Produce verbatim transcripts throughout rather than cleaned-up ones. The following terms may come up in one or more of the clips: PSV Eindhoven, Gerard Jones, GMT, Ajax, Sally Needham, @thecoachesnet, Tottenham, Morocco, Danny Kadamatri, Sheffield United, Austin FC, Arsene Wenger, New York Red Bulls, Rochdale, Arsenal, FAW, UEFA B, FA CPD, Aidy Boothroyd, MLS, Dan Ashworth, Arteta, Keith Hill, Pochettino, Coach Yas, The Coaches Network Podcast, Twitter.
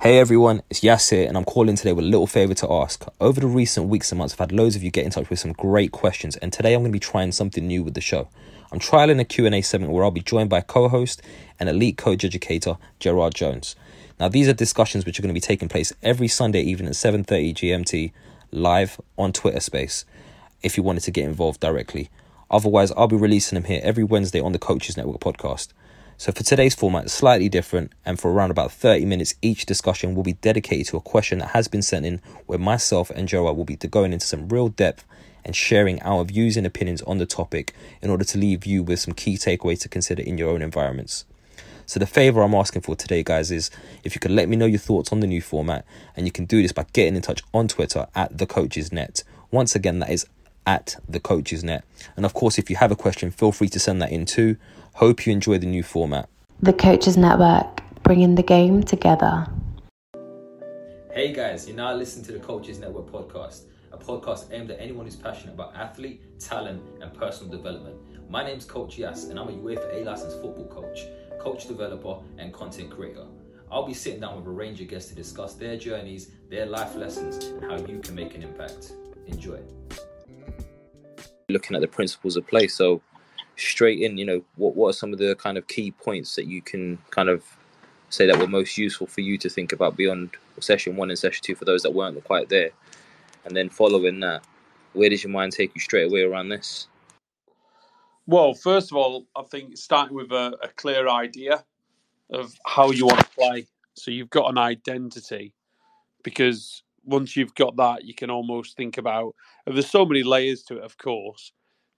Hey everyone, it's Yas here, and I'm calling today with a little favour to ask. Over the recent weeks and months, I've had loads of you get in touch with some great questions, and today I'm going to be trying something new with the show. I'm trialling a Q and A segment where I'll be joined by co-host and elite coach educator, Gerard Jones. Now, these are discussions which are going to be taking place every Sunday evening at seven thirty G M T, live on Twitter Space, if you wanted to get involved directly. Otherwise, I'll be releasing them here every Wednesday on the Coaches Network Podcast. So for today's format, it's slightly different, and for around about thirty minutes, each discussion will be dedicated to a question that has been sent in, where myself and Gerard will be going into some real depth and sharing our views and opinions on the topic in order to leave you with some key takeaways to consider in your own environments. So the favour I'm asking for today, guys, is if you could let me know your thoughts on the new format, and you can do this by getting in touch on Twitter at The Coaches Net. Once again, that is at The Coaches Net. And of course, if you have a question, feel free to send that in too. Hope you enjoy the new format. The Coaches Network, bringing the game together. Hey guys, you're now listening to the Coaches Network podcast, a podcast aimed at anyone who's passionate about athlete, talent, and personal development. My name's Coach Yas, and I'm a UEFA A licensed football coach, coach developer, and content creator. I'll be sitting down with a range of guests to discuss their journeys, their life lessons, and how you can make an impact. Enjoy. Looking at the principles of play, so straight in, you know, what what are some of the kind of key points that you can kind of say that were most useful for you to think about beyond session one and session two for those that weren't quite there? And then following that, where does your mind take you straight away around this? Well, first of all, I think starting with a, a clear idea of how you want to play. So you've got an identity, because once you've got that, you can almost think about, and there's so many layers to it, of course,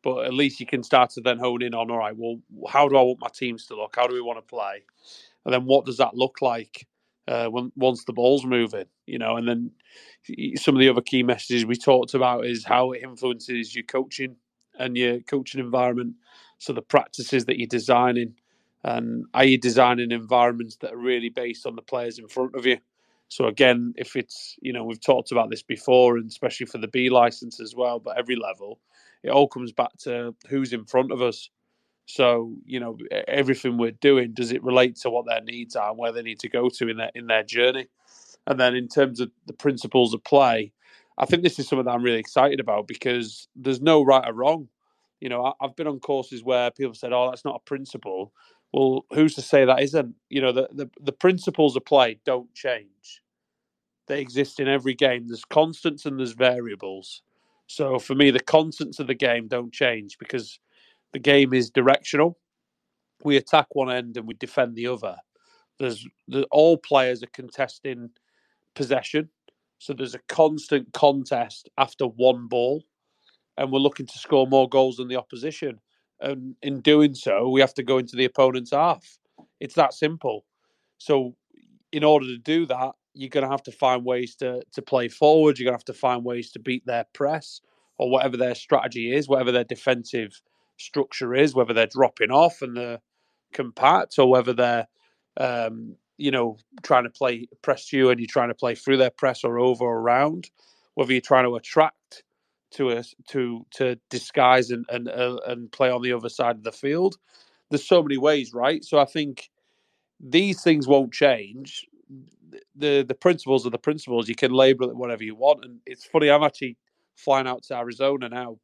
but at least you can start to then hone in on, all right, well, how do I want my teams to look? How do we want to play? And then what does that look like uh, when, once the ball's moving? You know, and then some of the other key messages we talked about is how it influences your coaching and your coaching environment. So the practices that you're designing, and are you designing environments that are really based on the players in front of you? So again, if it's, you know, we've talked about this before, and especially for the B license as well, but every level, it all comes back to who's in front of us. So, you know, everything we're doing, does it relate to what their needs are and where they need to go to in their in their journey? And then in terms of the principles of play, I think this is something that I'm really excited about, because there's no right or wrong. You know, I've been on courses where people said, oh, that's not a principle. Well, who's to say that isn't? You know, the, the, the principles of play don't change. They exist in every game. There's constants and there's variables. So for me, the constants of the game don't change, because the game is directional. We attack one end and we defend the other. There's the, all players are contesting possession. So there's a constant contest after one ball, and we're looking to score more goals than the opposition. And in doing so, we have to go into the opponent's half. It's that simple. So in order to do that, you're going to have to find ways to, to play forward. You're going to have to find ways to beat their press, or whatever their strategy is, whatever their defensive structure is, whether they're dropping off and they're compact, or whether they're, um, you know, trying to play press you and you're trying to play through their press or over or around, whether you're trying to attract to a, to to disguise and and, uh, and play on the other side of the field. There's so many ways, right? So I think these things won't change. The the principles are the principles. You can label it whatever you want. And it's funny, I'm actually flying out to Arizona now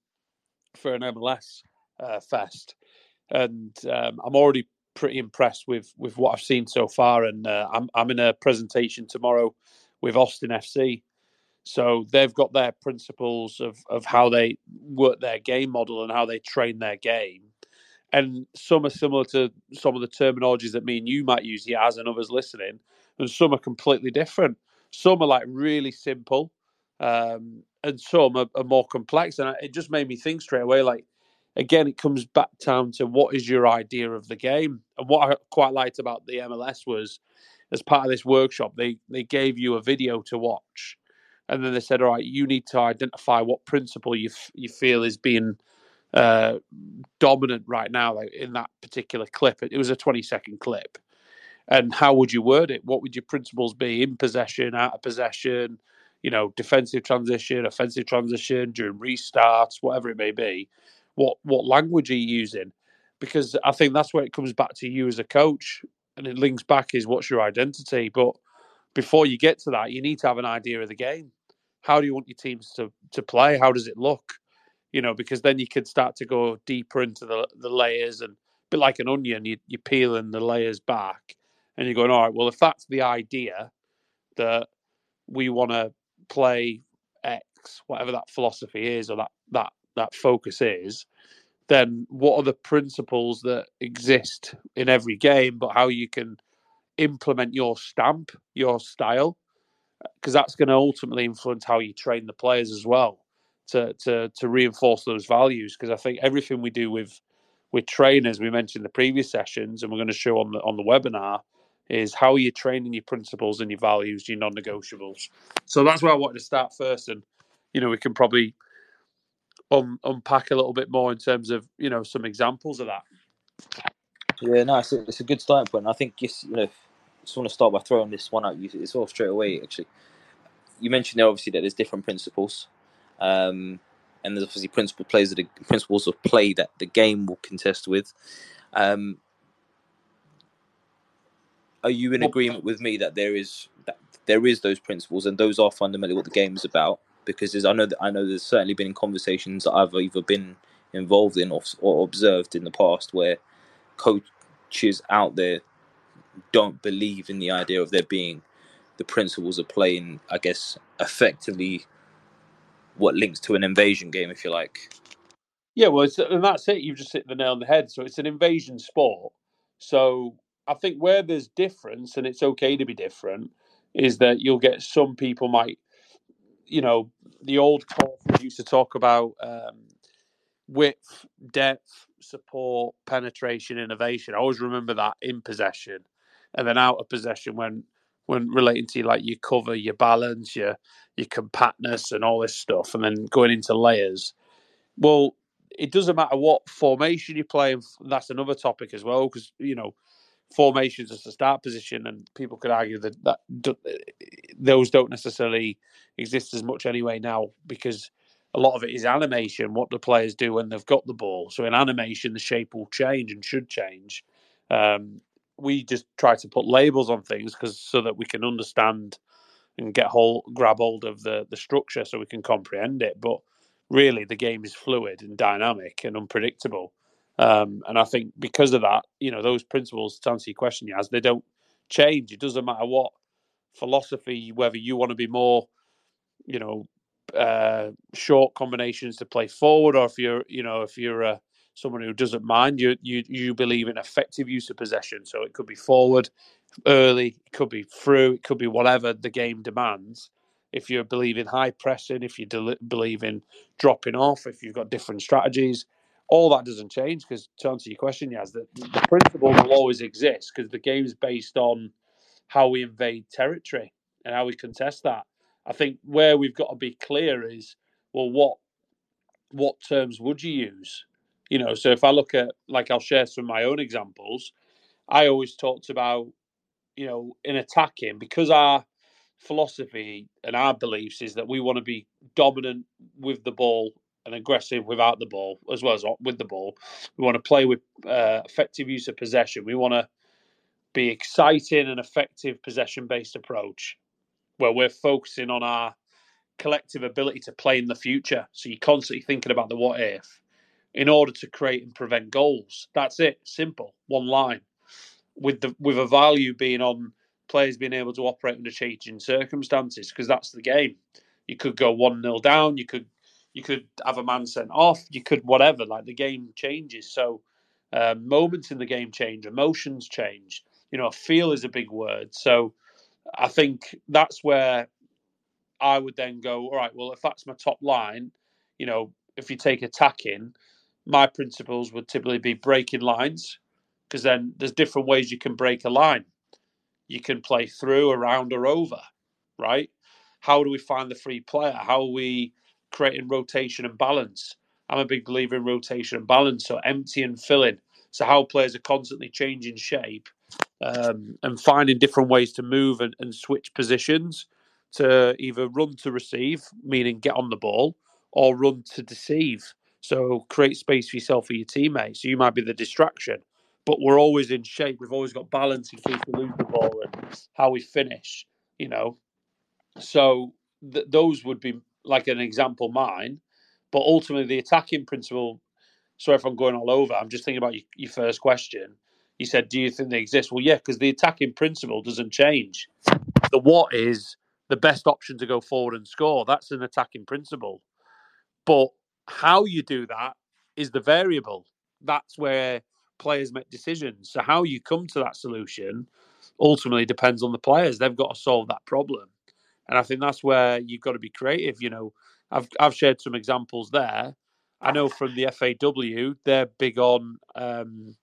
for an M L S uh, fest. And um, I'm already pretty impressed with, with what I've seen so far. And uh, I'm I'm in a presentation tomorrow with Austin F C. So they've got their principles of, of how they work their game model and how they train their game. And some are similar to some of the terminologies that me and you might use, Yaz, and others listening. And some are completely different. Some are like really simple, um, and some are, are more complex. And it just made me think straight away, like, again, it comes back down to what is your idea of the game. And what I quite liked about the M L S was as part of this workshop, they, they gave you a video to watch. And then they said, all right, you need to identify what principle you f- you feel is being uh, dominant right now, like in that particular clip. It was a twenty-second clip. And how would you word it? What would your principles be? In possession, out of possession, you know, defensive transition, offensive transition, during restarts, whatever it may be. What what language are you using? Because I think that's where it comes back to you as a coach, and it links back is what's your identity. But before you get to that, you need to have an idea of the game. How do you want your teams to, to play? How does it look? You know, because then you could start to go deeper into the, the layers, and a bit like an onion, you, you're peeling the layers back and you're going, all right, well, if that's the idea that we want to play X, whatever that philosophy is or that that that focus is, then what are the principles that exist in every game, but how you can implement your stamp, your style, because that's going to ultimately influence how you train the players as well to to to reinforce those values. Because I think everything we do with with trainers, we mentioned the previous sessions, and we're going to show on the on the webinar, is how are you training your principles and your values, your non-negotiables. So that's where I wanted to start first, and you know we can probably Um, unpack a little bit more in terms of, you know, some examples of that. Yeah, no, it's a, it's a good starting point. I think just, you know, I just want to start by throwing this one out. It's all straight away, actually. You mentioned there, obviously, that there's different principles, um, and there's obviously principle plays that the principles of play that the game will contest with. Um, are you in well, agreement with me that there is that there is those principles, and those are fundamentally what the game is about? Because there's, I know that I know there's certainly been conversations that I've either been involved in or, or observed in the past where coaches out there don't believe in the idea of there being the principles of play in, I guess, effectively what links to an invasion game, if you like. Yeah, well, it's, and that's it. You've just hit the nail on the head. So it's an invasion sport. So I think where there's difference, and it's okay to be different, is that you'll get some people might, you know, the old course used to talk about um, width, depth, support, penetration, innovation. I always remember that in possession, and then out of possession when when relating to like your cover, your balance, your your compactness, and all this stuff, and then going into layers. Well, it doesn't matter what formation you play, and that's another topic as well, because you know, formations as a start position, and people could argue that, that do, those don't necessarily exist as much anyway now, because a lot of it is animation, what the players do when they've got the ball. So in animation, the shape will change and should change. Um, we just try to put labels on things because so that we can understand and get hold, grab hold of the, the structure so we can comprehend it. But really, the game is fluid and dynamic and unpredictable. Um, and I think because of that, you know, those principles, to answer your question, Yaz, they don't change. It doesn't matter what philosophy, whether you want to be more, you know, uh, short combinations to play forward, or if you're, you know, if you're uh, someone who doesn't mind, you you you believe in effective use of possession. So it could be forward, early, it could be through, it could be whatever the game demands. If you believe in high pressing, if you del- believe in dropping off, if you've got different strategies. All that doesn't change because, to answer your question, Yaz, the, the principle will always exist because the game's based on how we invade territory and how we contest that. I think where we've got to be clear is, well, what what terms would you use? You know, so if I look at, like, I'll share some of my own examples. I always talked about, you know, in attacking, because our philosophy and our beliefs is that we want to be dominant with the ball and aggressive without the ball, as well as with the ball. We want to play with uh, effective use of possession. We want to be exciting and effective possession-based approach where we're focusing on our collective ability to play in the future. So you're constantly thinking about the what if in order to create and prevent goals. That's it. Simple. One line. With the with a value being on players being able to operate under changing circumstances, because that's the game. You could go one nil down. You could You could have a man sent off. You could whatever. Like, the game changes. So uh, moments in the game change. Emotions change. You know, feel is a big word. So I think that's where I would then go, all right, well, if that's my top line, you know, if you take attacking, my principles would typically be breaking lines, because then there's different ways you can break a line. you can play through, around or over, right? How do we find the free player? How are we creating rotation and balance? I'm a big believer in rotation and balance, so empty and filling. So how players are constantly changing shape um, and finding different ways to move and, and switch positions to either run to receive, meaning get on the ball, or run to deceive. So create space for yourself or your teammates. So you might be the distraction, but we're always in shape. We've always got balance in case we lose the ball and how we finish, you know. So th- those would be like an example mine. But ultimately, the attacking principle, sorry if I'm going all over, I'm just thinking about your, your first question. You said, do you think they exist? Well, yeah, because the attacking principle doesn't change. The what is the best option to go forward and score. That's an attacking principle. But how you do that is the variable. That's where players make decisions. So how you come to that solution ultimately depends on the players. They've got to solve that problem. And I think that's where you've got to be creative. You know, I've I've shared some examples there. I know from the F A W, they're big on, um,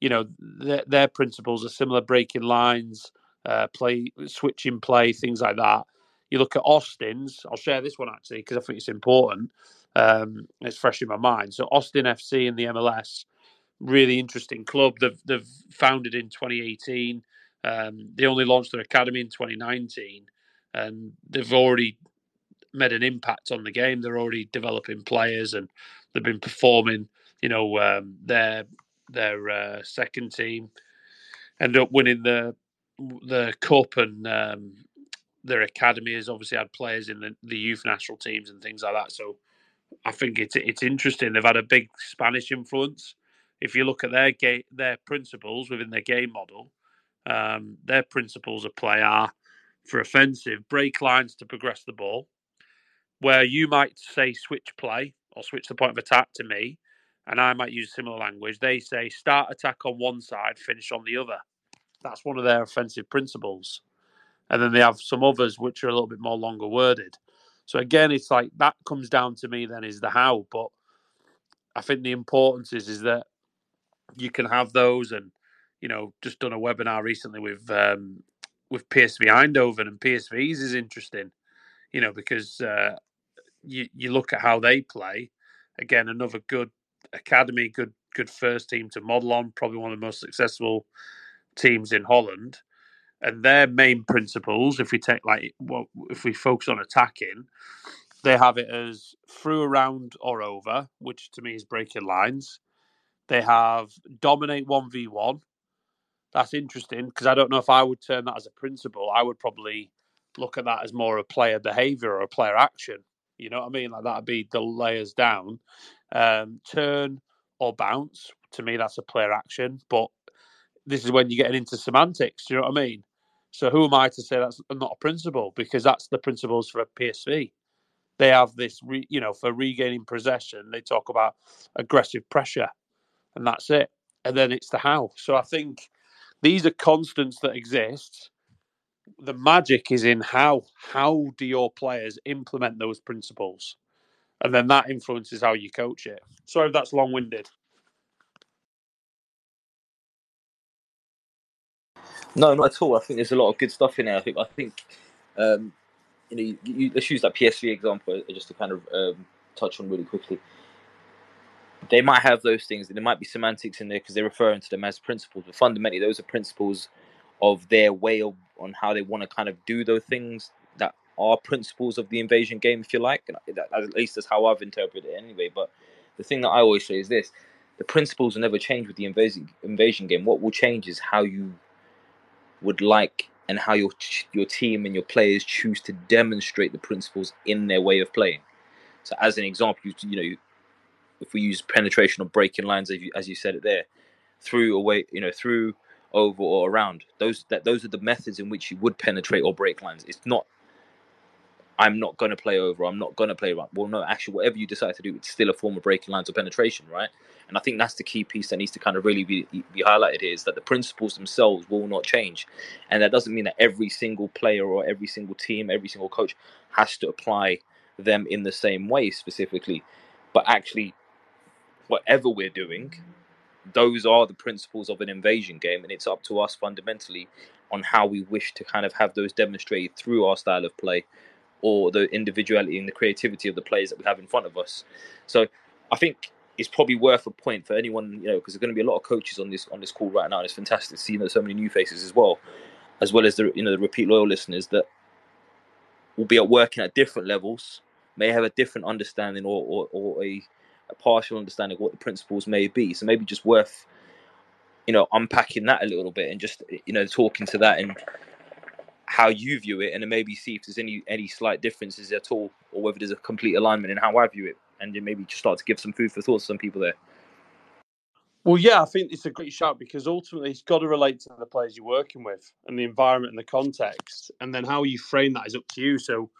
you know, their, their principles are similar, breaking lines, uh, play, switching play, things like that. You look at Austin's, I'll share this one actually because I think it's important. Um, it's fresh in my mind. So Austin F C in the M L S, really interesting club. They've, they've founded in twenty eighteen. Um, they only launched their academy in twenty nineteen. And they've already made an impact on the game. They're already developing players, and they've been performing. You know, um, their their uh, second team ended up winning the the cup, and um, their academy has obviously had players in the, the youth national teams and things like that. So I think it's it's interesting. They've had a big Spanish influence. If you look at their game, their principles within their game model, um, their principles of play are, for offensive, break lines to progress the ball, where you might say switch play or switch the point of attack to me, and I might use similar language. They say start attack on one side, finish on the other. That's one of their offensive principles. And then they have some others which are a little bit more longer worded. So again, it's like that comes down to me then is the how. But I think the importance is, is that you can have those. And, you know, just done a webinar recently with... Um, with P S V Eindhoven, and P S V's is interesting, you know, because uh, you you look at how they play. Again, another good academy, good good first team to model on, probably one of the most successful teams in Holland. And their main principles, if we take like well, if we focus on attacking, they have it as through, around or over, which to me is breaking lines. They have dominate one v one. That's interesting because I don't know if I would term that as a principle. I would probably look at that as more a player behaviour or a player action. You know what I mean? Like that would be the layers down. Um, turn or bounce, to me, that's a player action. But this is when you're getting into semantics. Do you know what I mean? So who am I to say that's not a principle? Because that's the principles for a P S V. They have this, re, you know, for regaining possession, they talk about aggressive pressure. And that's it. And then it's the how. So I think... these are constants that exist. The magic is in how. How do your players implement those principles? And then that influences how you coach it. Sorry if that's long-winded. No, not at all. I think there's a lot of good stuff in there. I think, I think um, you know, you, you, let's use that P S V example just to kind of um, touch on really quickly. They might have those things, and there might be semantics in there because they're referring to them as principles. But fundamentally, those are principles of their way of, on how they want to kind of do those things that are principles of the invasion game, if you like. And that, at least that's how I've interpreted it anyway. But the thing that I always say is this. The principles will never change with the invasion, invasion game. What will change is how you would like and how your your team and your players choose to demonstrate the principles in their way of playing. So as an example, you, you know... You, if we use penetration or breaking lines, as you, as you said it there, through away, you know, through, over or around, those that those are the methods in which you would penetrate or break lines. It's not, I'm not going to play over, I'm not going to play around. Well, no, actually, whatever you decide to do, it's still a form of breaking lines or penetration, right? And I think that's the key piece that needs to kind of really be, be highlighted here, is that the principles themselves will not change. And that doesn't mean that every single player or every single team, every single coach has to apply them in the same way specifically. But actually, whatever we're doing, those are the principles of an invasion game, and it's up to us fundamentally on how we wish to kind of have those demonstrated through our style of play or the individuality and the creativity of the players that we have in front of us. So I think it's probably worth a point for anyone, you know, because there's going to be a lot of coaches on this on this call right now. And it's fantastic to see, you know, so many new faces as well, as well as the, you know, the repeat loyal listeners that will be at working at different levels, may have a different understanding or or, or a, a partial understanding of what the principles may be. So maybe just worth, you know, unpacking that a little bit and just, you know, talking to that and how you view it, and then maybe see if there's any any slight differences at all, or whether there's a complete alignment in how I view it, and then maybe just start to give some food for thought to some people there. Well, yeah, I think it's a great shout, because ultimately it's got to relate to the players you're working with and the environment and the context, and then how you frame that is up to you. So,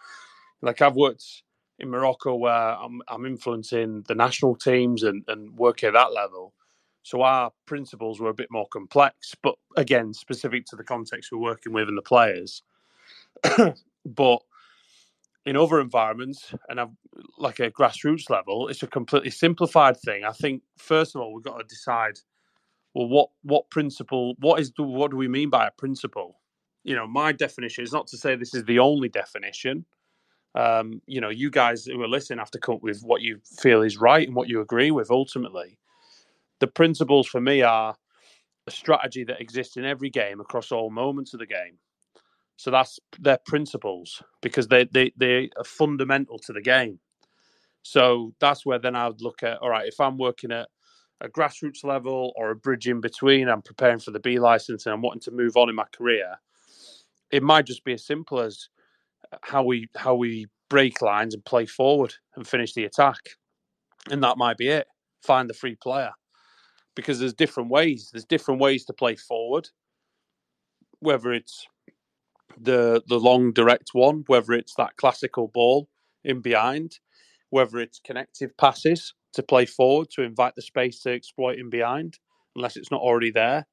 like, I've worked in Morocco where I'm, I'm influencing the national teams and, and working at that level. So our principles were a bit more complex, but again, specific to the context we're working with and the players. But in other environments, and I've, like a grassroots level, it's a completely simplified thing. I think, first of all, we've got to decide, well, what what principle, what is, what do we mean by a principle? You know, my definition is not to say this is the only definition. Um, you know, you guys who are listening have to come up with what you feel is right and what you agree with, ultimately. The principles for me are a strategy that exists in every game across all moments of the game. So that's their principles, because they, they, they are fundamental to the game. So that's where then I would look at, all right, if I'm working at a grassroots level or a bridge in between, I'm preparing for the B license and I'm wanting to move on in my career, it might just be as simple as how we how we break lines and play forward and finish the attack. And that might be it. Find the free player. Because there's different ways. There's different ways to play forward, whether it's the the long direct one, whether it's that classical ball in behind, whether it's connective passes to play forward, to invite the space to exploit in behind, unless it's not already there.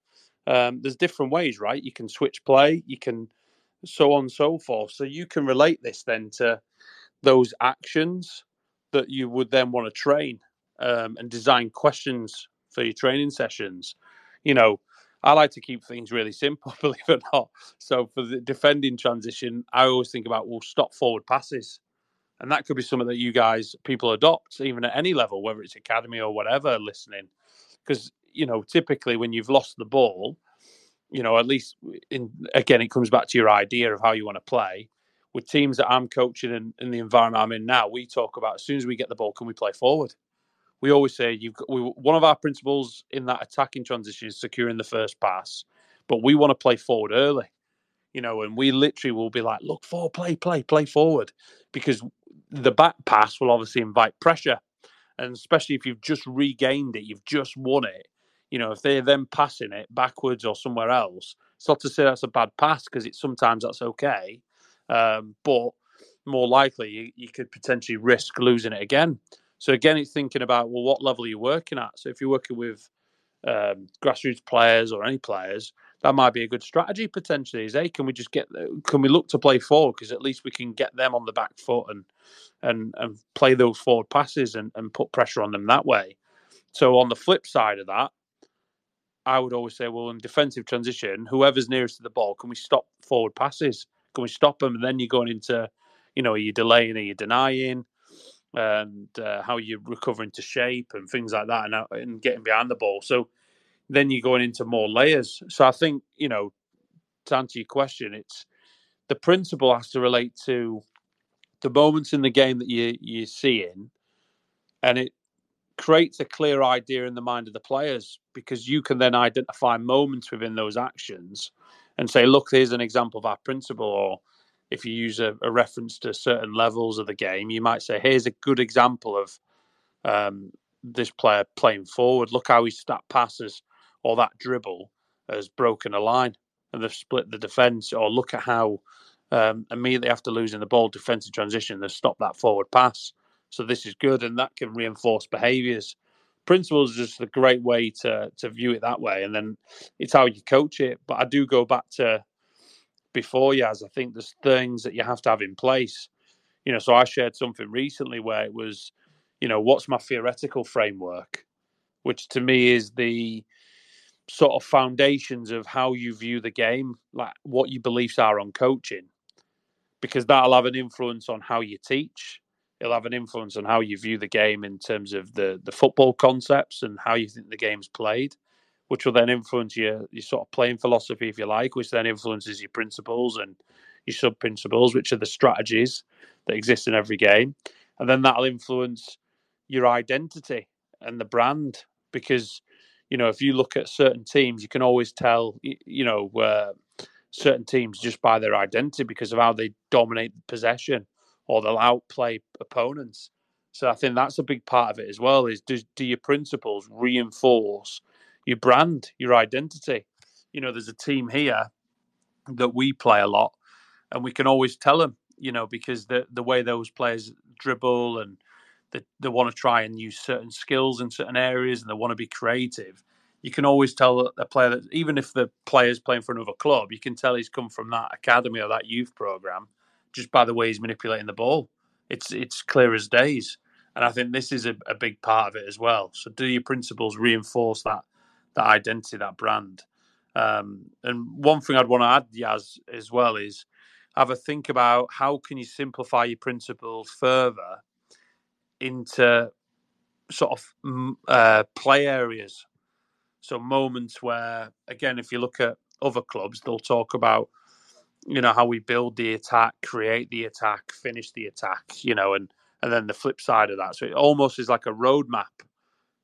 Um, there's different ways, right? You can switch play, you can so on and so forth. So you can relate this then to those actions that you would then want to train um, and design questions for your training sessions. You know, I like to keep things really simple, believe it or not. So for the defending transition, I always think about, well, stop forward passes. And that could be something that you guys, people adopt, even at any level, whether it's academy or whatever, listening. Because, you know, typically when you've lost the ball, you know, at least, in again, it comes back to your idea of how you want to play. With teams that I'm coaching and in, in the environment I'm in now, we talk about, as soon as we get the ball, can we play forward? We always say you've got, we, one of our principles in that attacking transition is securing the first pass, but we want to play forward early, you know, and we literally will be like, look forward, play, play, play forward, because the back pass will obviously invite pressure. And especially if you've just regained it, you've just won it, you know, if they're then passing it backwards or somewhere else, it's not to say that's a bad pass, because it's sometimes that's okay. Um, but more likely you, you could potentially risk losing it again. So again, it's thinking about, well, what level are you working at? So if you're working with um, grassroots players or any players, that might be a good strategy potentially. Is, hey, can we just get, can we look to play forward? Because at least we can get them on the back foot and and and play those forward passes and, and put pressure on them that way. So on the flip side of that, I would always say, well, in defensive transition, whoever's nearest to the ball, can we stop forward passes? Can we stop them? And then you're going into, you know, are you delaying? Are you denying? and uh, how you're recovering to shape and things like that, and, and getting behind the ball. So then you're going into more layers. So I think, you know, to answer your question, it's the principle has to relate to the moments in the game that you, you're seeing, and it creates a clear idea in the mind of the players, because you can then identify moments within those actions and say, look, here's an example of our principle. Or if you use a, a reference to certain levels of the game, you might say, here's a good example of um, this player playing forward. Look how his that passes or that dribble has broken a line and they've split the defence. Or look at how um, immediately after losing the ball, defensive transition, they've stopped that forward pass. So this is good, and that can reinforce behaviours. Principles is just a great way to, to view it that way. And then it's how you coach it. But I do go back to before Yaz, I think there's things that you have to have in place. You know, so I shared something recently where it was, you know, what's my theoretical framework, which to me is the sort of foundations of how you view the game, like what your beliefs are on coaching, because that'll have an influence on how you teach. It'll have an influence on how you view the game in terms of the, the football concepts and how you think the game's played, which will then influence your, your sort of playing philosophy, if you like, which then influences your principles and your sub-principles, which are the strategies that exist in every game. And then that'll influence your identity and the brand, because, you know, if you look at certain teams, you can always tell, you know, uh, certain teams just by their identity because of how they dominate the possession or they'll outplay opponents. So I think that's a big part of it as well, is do, do your principles reinforce your brand, your identity? You know, there's a team here that we play a lot and we can always tell them, you know, because the the way those players dribble and they, they want to try and use certain skills in certain areas and they want to be creative. You can always tell a player that, even if the player's playing for another club, you can tell he's come from that academy or that youth programme just by the way he's manipulating the ball. It's it's clear as days. And I think this is a, a big part of it as well. So do your principles reinforce that that identity, that brand? Um, and one thing I'd want to add, Yaz, as well is have a think about how can you simplify your principles further into sort of uh, play areas. So moments where, again, if you look at other clubs, they'll talk about, you know, how we build the attack, create the attack, finish the attack, you know, and, and then the flip side of that. So it almost is like a roadmap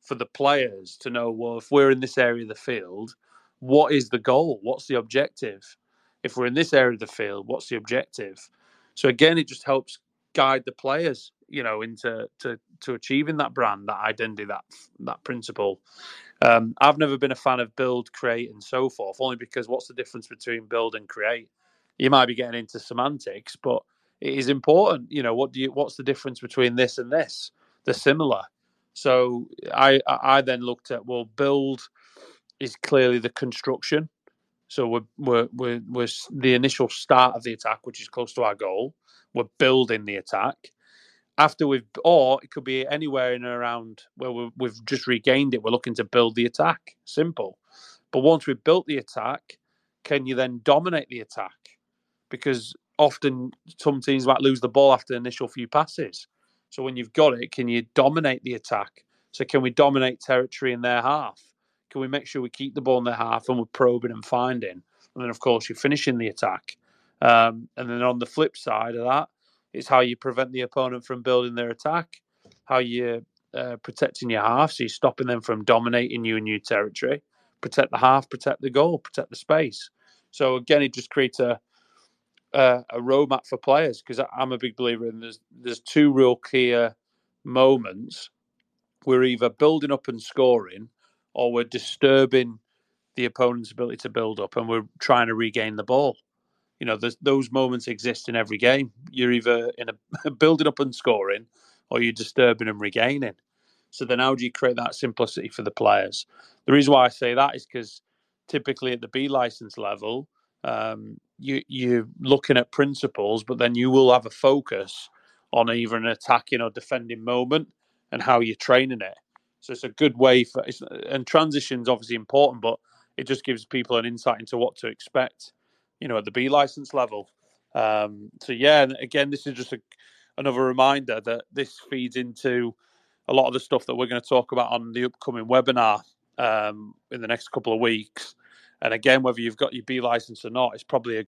for the players to know, well, if we're in this area of the field, what is the goal? What's the objective? If we're in this area of the field, what's the objective? So again, it just helps guide the players, you know, into to, to achieving that brand, that identity, that that principle. Um, I've never been a fan of build, create and so forth, only because what's the difference between build and create? You might be getting into semantics, but it is important. You know, what do you? What's the difference between this and this? They're similar. So I I then looked at, well, build is clearly the construction. So we're we're we're, we're the initial start of the attack, which is close to our goal. We're building the attack. After we've, or it could be anywhere in and around where we've, we've just regained it. We're looking to build the attack. Simple. But once we've built the attack, can you then dominate the attack? Because often some teams might lose the ball after the initial few passes. So when you've got it, can you dominate the attack? So can we dominate territory in their half? Can we make sure we keep the ball in their half and we're probing and finding? And then, of course, you're finishing the attack. Um, and then on the flip side of that, it's how you prevent the opponent from building their attack, how you're uh, protecting your half, so you're stopping them from dominating you in new territory. Protect the half, protect the goal, protect the space. So, again, it just creates a Uh, a roadmap for players, because I'm a big believer in there's there's two real clear moments. We're either building up and scoring, or we're disturbing the opponent's ability to build up and we're trying to regain the ball. You know, those moments exist in every game. You're either in a building up and scoring, or you're disturbing and regaining. So then how do you create that simplicity for the players? The reason why I say that is because typically at the B license level, um you you're looking at principles, but then you will have a focus on either an attacking or defending moment and how you're training it. So it's a good way for, it's, and transition's obviously important, but it just gives people an insight into what to expect, you know, at the B license level. Um, so yeah, and again, this is just a, another reminder that this feeds into a lot of the stuff that we're going to talk about on the upcoming webinar um, in the next couple of weeks. And again, whether you've got your B license or not, it's probably a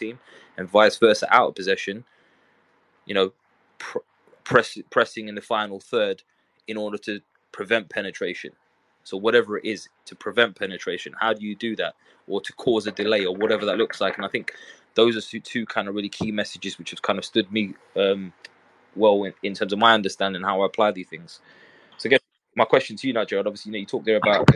team, and vice versa out of possession, you know, pr- press, pressing in the final third in order to prevent penetration. So whatever it is to prevent penetration, how do you do that? Or to cause a delay or whatever that looks like. And I think those are two, two kind of really key messages which have kind of stood me um, well in, in terms of my understanding and how I apply these things. So I guess my question to you now, Gerard, obviously, you know, you talked there about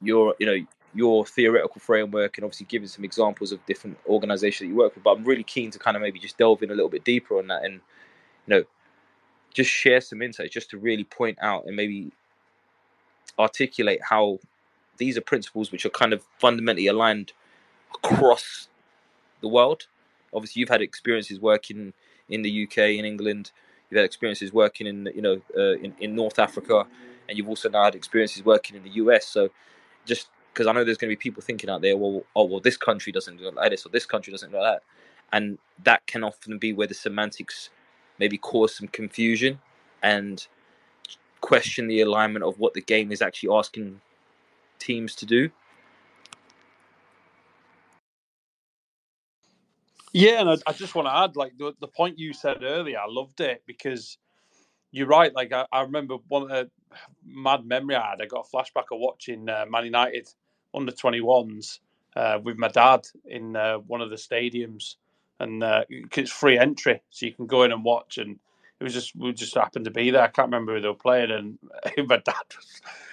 your, you know, your theoretical framework and obviously giving some examples of different organisations that you work with. But I'm really keen to kind of maybe just delve in a little bit deeper on that and, you know, just share some insights just to really point out and maybe articulate how these are principles which are kind of fundamentally aligned across the world. Obviously, you've had experiences working in the U K, in England. You've had experiences working in, you know, uh, in, in North Africa, and you've also now had experiences working in the U S. So just because I know there's going to be people thinking out there, well, oh, well, this country doesn't look like this or this country doesn't look like that. And that can often be where the semantics maybe cause some confusion and question the alignment of what the game is actually asking teams to do. Yeah, and I, I just want to add, like, the, the point you said earlier, I loved it, because you're right. Like, I, I remember one uh, mad memory I had. I got a flashback of watching uh, Man United under twenty-ones uh, with my dad in uh, one of the stadiums, and uh, it's free entry, so you can go in and watch. And it was just, we just happened to be there. I can't remember who they were playing, and my dad,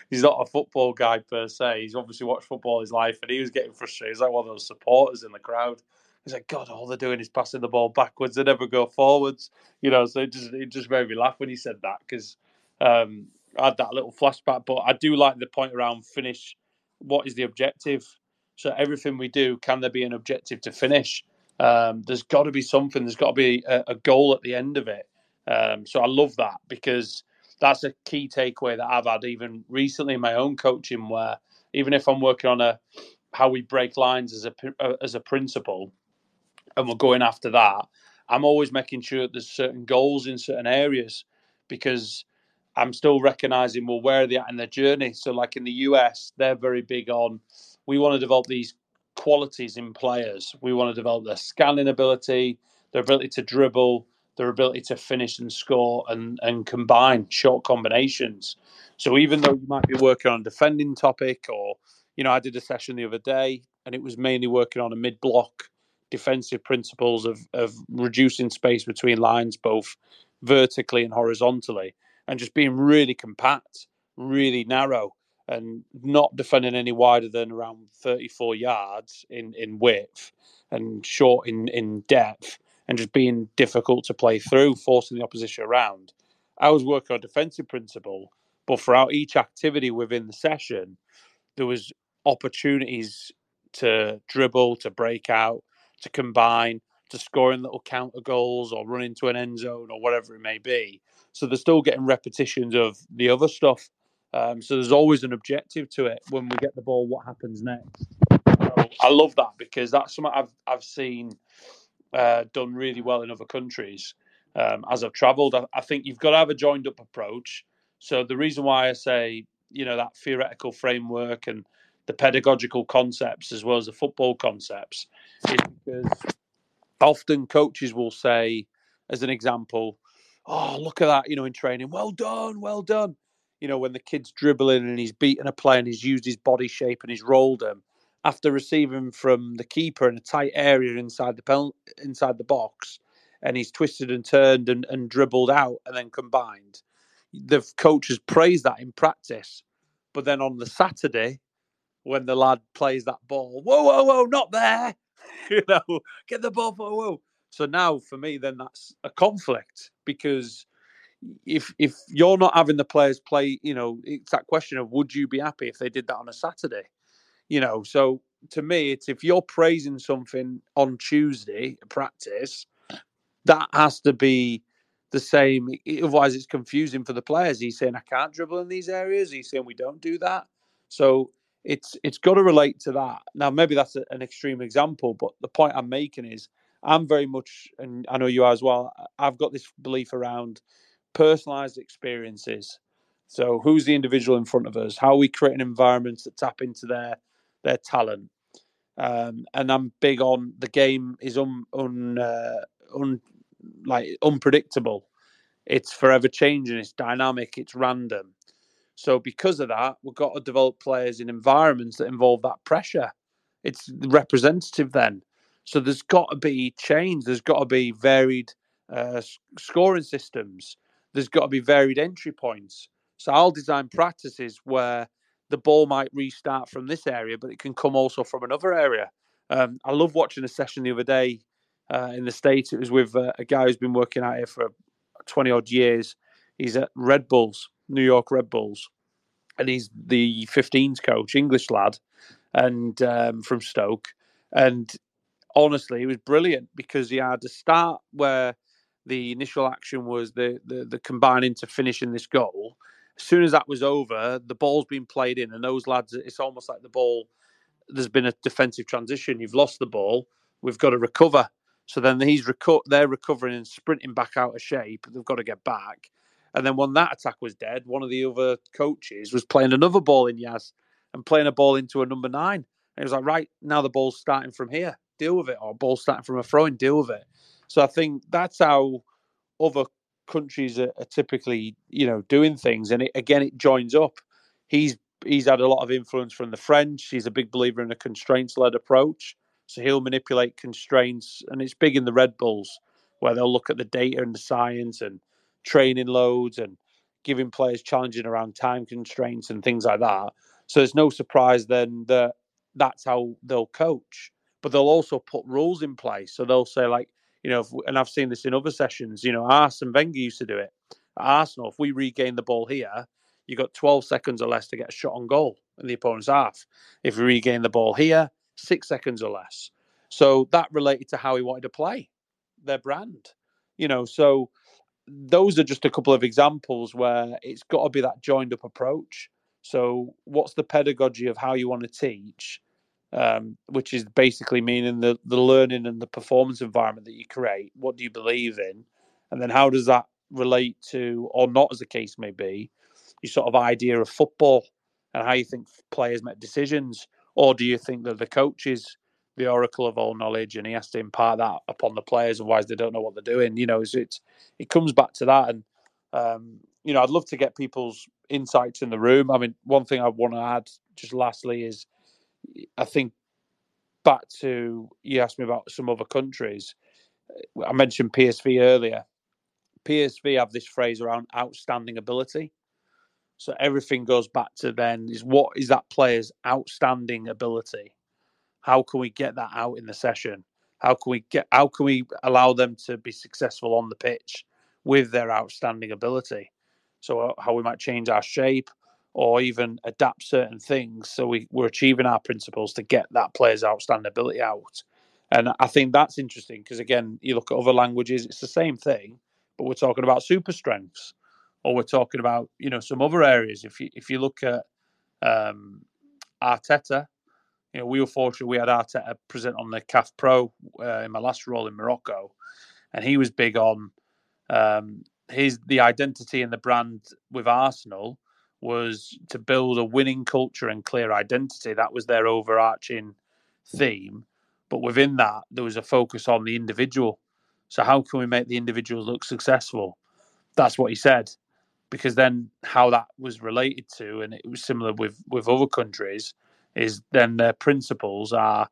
he's not a football guy per se. He's obviously watched football his life, and he was getting frustrated. He's like one of those supporters in the crowd. He's like, God, all they're doing is passing the ball backwards. They never go forwards, you know. So it just it just made me laugh when he said that, because um, I had that little flashback. But I do like the point around finish. What is the objective? So everything we do, can there be an objective to finish? Um, there's got to be something. There's got to be a, a goal at the end of it. Um, so I love that, because that's a key takeaway that I've had even recently in my own coaching, where even if I'm working on a how we break lines as a as a principle, and we're going after that, I'm always making sure that there's certain goals in certain areas, because I'm still recognising, well, where are they at in their journey? So like in the U S, they're very big on, we want to develop these qualities in players. We want to develop their scanning ability, their ability to dribble, their ability to finish and score and, and combine short combinations. So even though you might be working on a defending topic, or, you know, I did a session the other day and it was mainly working on a mid-block defensive principles of, of reducing space between lines, both vertically and horizontally, and just being really compact, really narrow, and not defending any wider than around thirty-four yards in, in width and short in, in depth, and just being difficult to play through, forcing the opposition around. I was working on a defensive principle, but throughout each activity within the session, there was opportunities to dribble, to break out, to combine, to score in little counter goals or run into an end zone or whatever it may be. So they're still getting repetitions of the other stuff. Um, so there's always an objective to it. When we get the ball, what happens next? So I love that, because that's something I've I've seen uh, done really well in other countries um, as I've travelled. I, I think you've got to have a joined up approach. So the reason why I say, you know, that theoretical framework and the pedagogical concepts as well as the football concepts, is because often coaches will say, as an example, oh, look at that, you know, in training, well done, well done. You know, when the kid's dribbling and he's beaten a player and he's used his body shape and he's rolled him, after receiving from the keeper in a tight area inside the penal- inside the box, and he's twisted and turned and, and dribbled out and then combined. The coach has praised that in practice, but then on the Saturday, when the lad plays that ball, whoa, whoa, whoa, not there, you know, get the ball, whoa, whoa. So now for me, then that's a conflict, because if if you're not having the players play, you know, it's that question of, would you be happy if they did that on a Saturday? You know, so to me, it's if you're praising something on Tuesday practice, that has to be the same. Otherwise, it's confusing for the players. He's saying, I can't dribble in these areas. He's saying, we don't do that. So It's it's got to relate to that. Now, maybe that's a, an extreme example, but the point I'm making is I'm very much, and I know you are as well, I've got this belief around personalised experiences. So who's the individual in front of us? How are we creating environments that tap into their, their talent? Um, and I'm big on the game is un, un, uh, un like unpredictable. It's forever changing. It's dynamic. It's random. So because of that, we've got to develop players in environments that involve that pressure. It's representative then. So there's got to be change. There's got to be varied uh, scoring systems. There's got to be varied entry points. So I'll design practices where the ball might restart from this area, but it can come also from another area. Um, I love watching a session the other day uh, in the States. It was with uh, a guy who's been working out here for twenty odd years. He's at Red Bulls, New York Red Bulls. And he's the fifteens coach, English lad, and um, from Stoke. And honestly, it was brilliant because he had a start where the initial action was the, the, the combining to finishing this goal. As soon as that was over, the ball's been played in, and those lads, it's almost like the ball, there's been a defensive transition. You've lost the ball. We've got to recover. So then he's reco- they're recovering and sprinting back out of shape. They've got to get back. And then when that attack was dead, one of the other coaches was playing another ball in Yas and playing a ball into a number nine. And it was like, right, now the ball's starting from here. Deal with it. Or ball starting from a throw-in, deal with it. So I think that's how other countries are, are typically, you know, doing things. And it, again, it joins up. He's he's had a lot of influence from the French. He's a big believer in a constraints-led approach. So he'll manipulate constraints. And it's big in the Red Bulls, where they'll look at the data and the science and training loads and giving players challenging around time constraints and things like that. So it's no surprise then that that's how they'll coach. But they'll also put rules in place. So they'll say, like, you know, if, and I've seen this in other sessions, you know, Arsene Wenger used to do it. At Arsenal, if we regain the ball here, you got twelve seconds or less to get a shot on goal in the opponent's half. If we regain the ball here, six seconds or less. So that related to how he wanted to play, their brand. You know, so those are just a couple of examples where it's got to be that joined up approach. So what's the pedagogy of how you want to teach? Um, which is basically meaning the, the learning and the performance environment that you create. What do you believe in? And then how does that relate to, or not as the case may be, your sort of idea of football and how you think players make decisions? Or do you think that the coach is the oracle of all knowledge and he has to impart that upon the players, otherwise they don't know what they're doing? You know, it's, it's, it comes back to that. And, um, you know, I'd love to get people's insights in the room. I mean, one thing I want to add just lastly is, I think back to, you asked me about some other countries. I mentioned P S V earlier. P S V have this phrase around outstanding ability. So everything goes back to then is what is that player's outstanding ability? How can we get that out in the session? How can we get? How can we allow them to be successful on the pitch with their outstanding ability? So how we might change our shape, or even adapt certain things so we, we're achieving our principles to get that player's outstanding ability out. And I think that's interesting because, again, you look at other languages, it's the same thing, but we're talking about super strengths, or we're talking about, you know, some other areas. If you if you look at um, Arteta, you know, we were fortunate we had Arteta present on the C A F Pro uh, in my last role in Morocco, and he was big on um, his the identity and the brand with Arsenal was to build a winning culture and clear identity. That was their overarching theme. But within that, there was a focus on the individual. So how can we make the individual look successful? That's what he said. Because then how that was related to, and it was similar with, with other countries, is then their principles are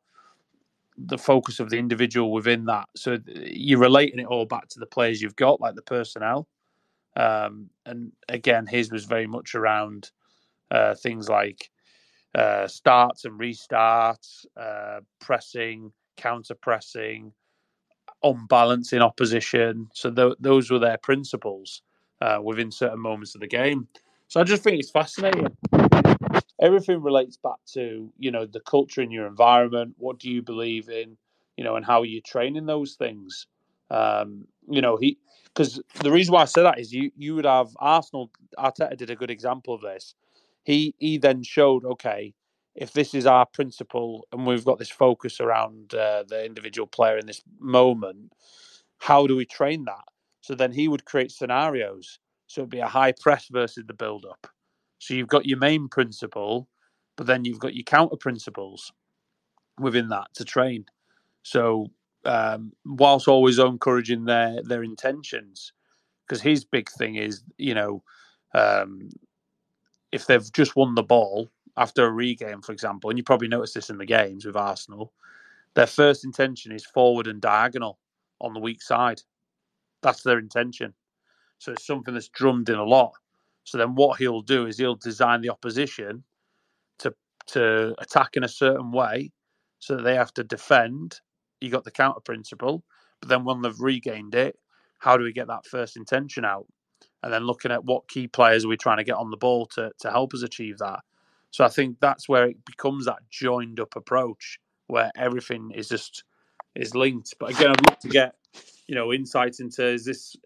the focus of the individual within that. So you're relating it all back to the players you've got, like the personnel. Um, and again, his was very much around uh, things like uh, starts and restarts, uh, pressing, counter-pressing, unbalancing opposition. So th- those were their principles uh, within certain moments of the game. So I just think it's fascinating. Everything relates back to, you know, the culture in your environment. What do you believe in, you know, and how are you training those things? Um, you know, he... Because the reason why I say that is you, you would have Arsenal, Arteta did a good example of this. He he then showed, okay, if this is our principle and we've got this focus around uh, the individual player in this moment, how do we train that? So then he would create scenarios. So it'd be a high press versus the build-up. So you've got your main principle, but then you've got your counter principles. within that to train. So um, whilst always encouraging their their intentions, because his big thing is, you know, um, if they've just won the ball after a re-game, for example, and you probably noticed this in the games with Arsenal, their first intention is forward and diagonal on the weak side. That's their intention. So it's something that's drummed in a lot. So then what he'll do is he'll design the opposition to to attack in a certain way so that they have to defend. You got the counter principle, but then when they've regained it, how do we get that first intention out? And then looking at what key players are we trying to get on the ball to, to help us achieve that. So I think that's where it becomes that joined up approach where everything is just is linked. But again, I'd love to get, you know, insights into is this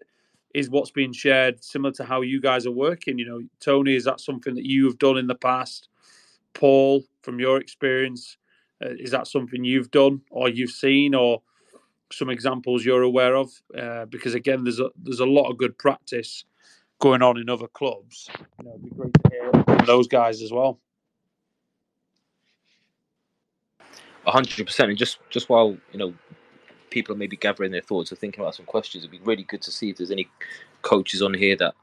is what's being shared similar to how you guys are working. You know, Tony, is that something that you have done in the past? Paul, from your experience, uh, is that something you've done or you've seen or some examples you're aware of? Uh, because again, there's a, there's a lot of good practice going on in other clubs. You know, it'd be great to hear from those guys as well. A hundred percent. And just just while, you know, people are maybe gathering their thoughts or thinking about some questions, it'd be really good to see if there's any coaches on here that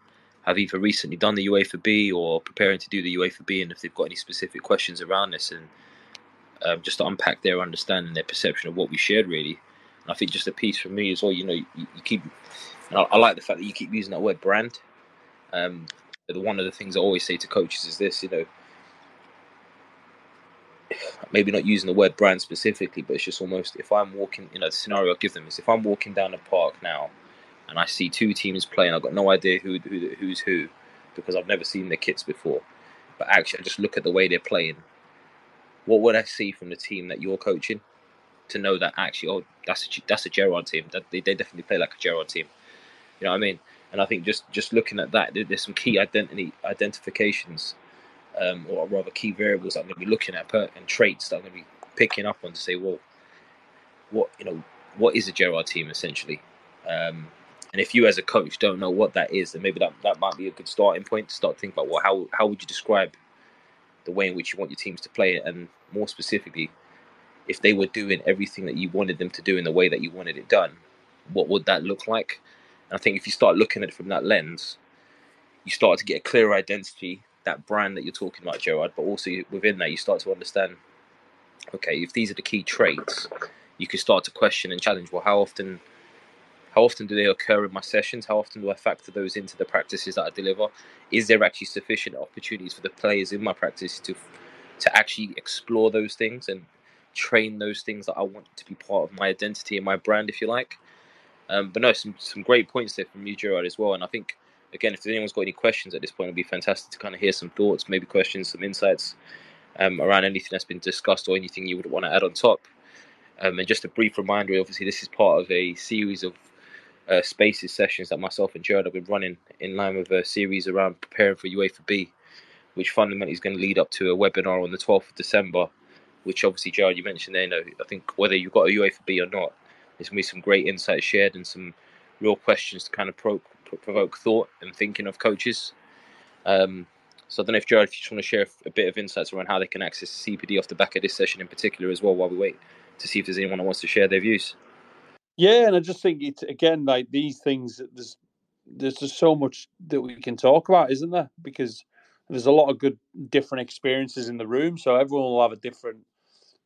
have either recently done the UEFA B or preparing to do the UEFA B, and if they've got any specific questions around this, and um, just to unpack their understanding, their perception of what we shared, really. And I think just a piece from me as well, you know, you, you keep, and I, I like the fact that you keep using that word brand. Um, but one of the things I always say to coaches is this, you know, maybe not using the word brand specifically, but it's just almost, if I'm walking, you know, the scenario I give them is if I'm walking down the park now and I see two teams playing, I've got no idea who, who who's who because I've never seen their kits before. But actually, I just look at the way they're playing. What would I see from the team that you're coaching to know that actually, oh, that's a, that's a Gerard team. That they, they definitely play like a Gerard team. You know what I mean? And I think just, just looking at that, there's some key identity identifications Um, or rather key variables that I'm going to be looking at and traits that I'm going to be picking up on to say, well, what you know, what is a Gerard team essentially? Um, and if you as a coach don't know what that is, then maybe that, that might be a good starting point to start thinking about, well, how, how would you describe the way in which you want your teams to play? And more specifically, if they were doing everything that you wanted them to do in the way that you wanted it done, what would that look like? And I think if you start looking at it from that lens, you start to get a clearer identity, that brand that you're talking about, Gerard, but also within that you start to understand, okay, if these are the key traits, you can start to question and challenge, well, how often how often do they occur in my sessions? How often do I factor those into the practices that I deliver? Is there actually sufficient opportunities for the players in my practice to to actually explore those things and train those things that I want to be part of my identity and my brand, if you like? Um, but no, some, some great points there from you, Gerard, as well. And I think, again, if anyone's got any questions at this point, it'd be fantastic to kind of hear some thoughts, maybe questions, some insights um, around anything that's been discussed or anything you would want to add on top. Um, and just a brief reminder, obviously, this is part of a series of uh, spaces sessions that myself and Gerard have been running in line with a series around preparing for UEFA B, which fundamentally is going to lead up to a webinar on the twelfth of December, which obviously, Gerard, you mentioned there, you know, I think whether you've got a UEFA B or not, there's going to be some great insights shared and some real questions to kind of probe. provoke thought and thinking of coaches. Um, so I don't know if Gerard, if you just want to share a bit of insights around how they can access C P D off the back of this session in particular as well, while we wait to see if there's anyone that wants to share their views. Yeah, and I just think it's, again, like these things, there's there's just so much that we can talk about, isn't there? Because there's a lot of good different experiences in the room, so everyone will have a different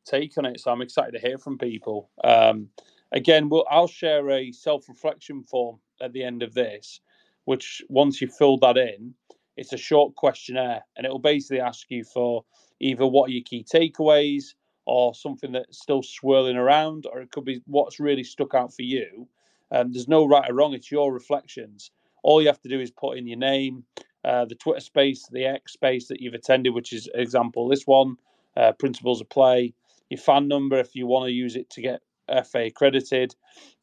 take on it. So I'm excited to hear from people. Um, again, we'll, I'll share a self-reflection form at the end of this, which once you've filled that in, it's a short questionnaire and it'll basically ask you for either what are your key takeaways or something that's still swirling around, or it could be what's really stuck out for you. Um, there's no right or wrong, it's your reflections. All you have to do is put in your name, uh, the Twitter space, the X space that you've attended, which is, example, this one, uh, Principles of Play, your fan number if you want to use it to get F A accredited,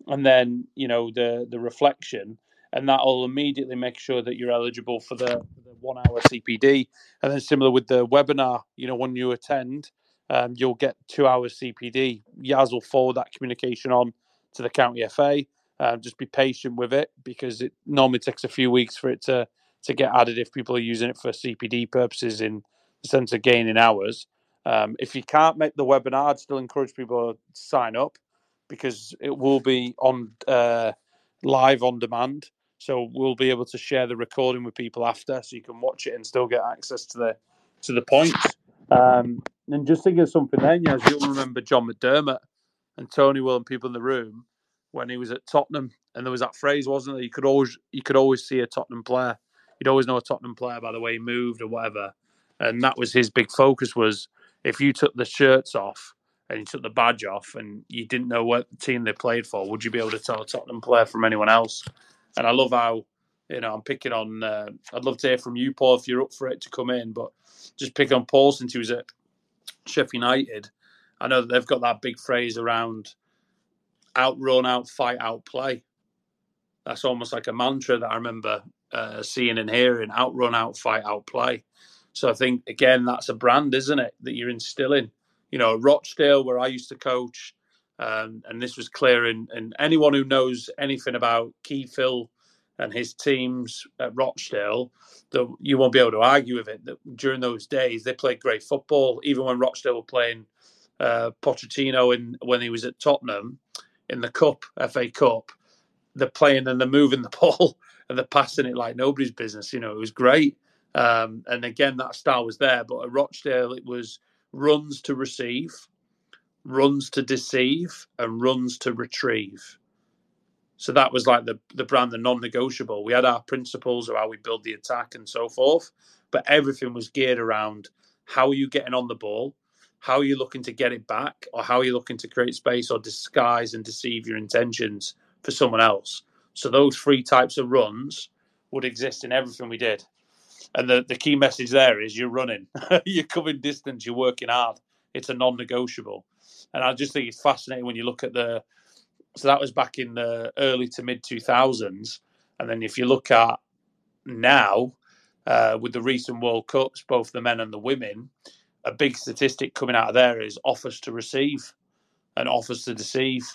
and then, you know, the the reflection, and that will immediately make sure that you're eligible for the, the one hour C P D. And then similar with the webinar, you know, when you attend, um, you'll get two hours C P D. Yaz will forward that communication on to the county F A. Uh, just be patient with it because it normally takes a few weeks for it to to get added if people are using it for C P D purposes in the sense of gaining hours. Um, if you can't make the webinar, I'd still encourage people to sign up because it will be on uh, live on demand. So we'll be able to share the recording with people after, so you can watch it and still get access to the to the points. Um, and just think of something then, yes, you'll remember John McDermott and Tony Will and people in the room when he was at Tottenham. And there was that phrase, wasn't there? You could always you could always see a Tottenham player. You'd always know a Tottenham player by the way he moved or whatever. And that was his big focus, was if you took the shirts off and you took the badge off and you didn't know what team they played for, would you be able to tell a Tottenham player from anyone else? And I love how, you know, I'm picking on, uh, I'd love to hear from you, Paul, if you're up for it to come in, but just pick on Paul since he was at Sheffield United. I know that they've got that big phrase around outrun, outfight, outplay. That's almost like a mantra that I remember uh, seeing and hearing, outrun, outfight, outplay. So I think, again, that's a brand, isn't it, that you're instilling. You know, Rochdale, where I used to coach, Um, and this was clear, in, and anyone who knows anything about Keith Hill and his teams at Rochdale, the, you won't be able to argue with it. That during those days, they played great football. Even when Rochdale were playing uh, Pochettino in, when he was at Tottenham in the Cup, F A Cup, they're playing and they're moving the ball and they're passing it like nobody's business. You know, it was great. Um, and again, that style was there. But at Rochdale, it was runs to receive, runs to deceive, and runs to retrieve. So that was like the, the brand, the non-negotiable. We had our principles of how we build the attack and so forth, but everything was geared around how are you getting on the ball, how are you looking to get it back, or how are you looking to create space or disguise and deceive your intentions for someone else. So those three types of runs would exist in everything we did. And the, the key message there is you're running, you're covering distance, you're working hard. It's a non-negotiable. And I just think it's fascinating when you look at the... So that was back in the early to mid two thousands. And then if you look at now, uh, with the recent World Cups, both the men and the women, a big statistic coming out of there is offers to receive and offers to deceive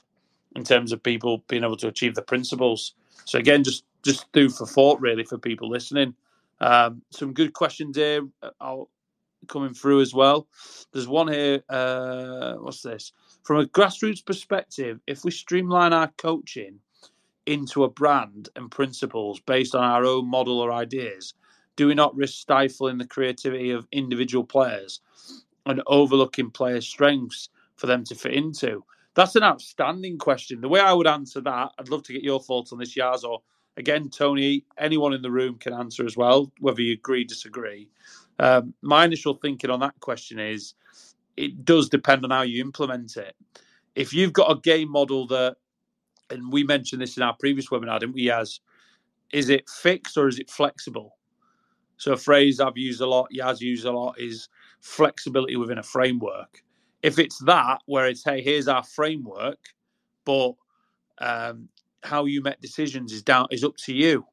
in terms of people being able to achieve the principles. So again, just, just food for thought, really, for people listening. Um, some good questions here. I'll... coming through as well. There's one here, uh, what's this? From a grassroots perspective, if we streamline our coaching into a brand and principles based on our own model or ideas, do we not risk stifling the creativity of individual players and overlooking players' strengths for them to fit into? That's an outstanding question. The way I would answer that, I'd love to get your thoughts on this, Yaz, or again, Tony, anyone in the room can answer as well, whether you agree, disagree. Um, my initial thinking on that question is it does depend on how you implement it. If you've got a game model that, and we mentioned this in our previous webinar, didn't we, Yaz? Is it fixed or is it flexible? So a phrase I've used a lot, Yaz used a lot, is flexibility within a framework. If it's that, where it's, hey, here's our framework, but um, how you make decisions is down is up to you.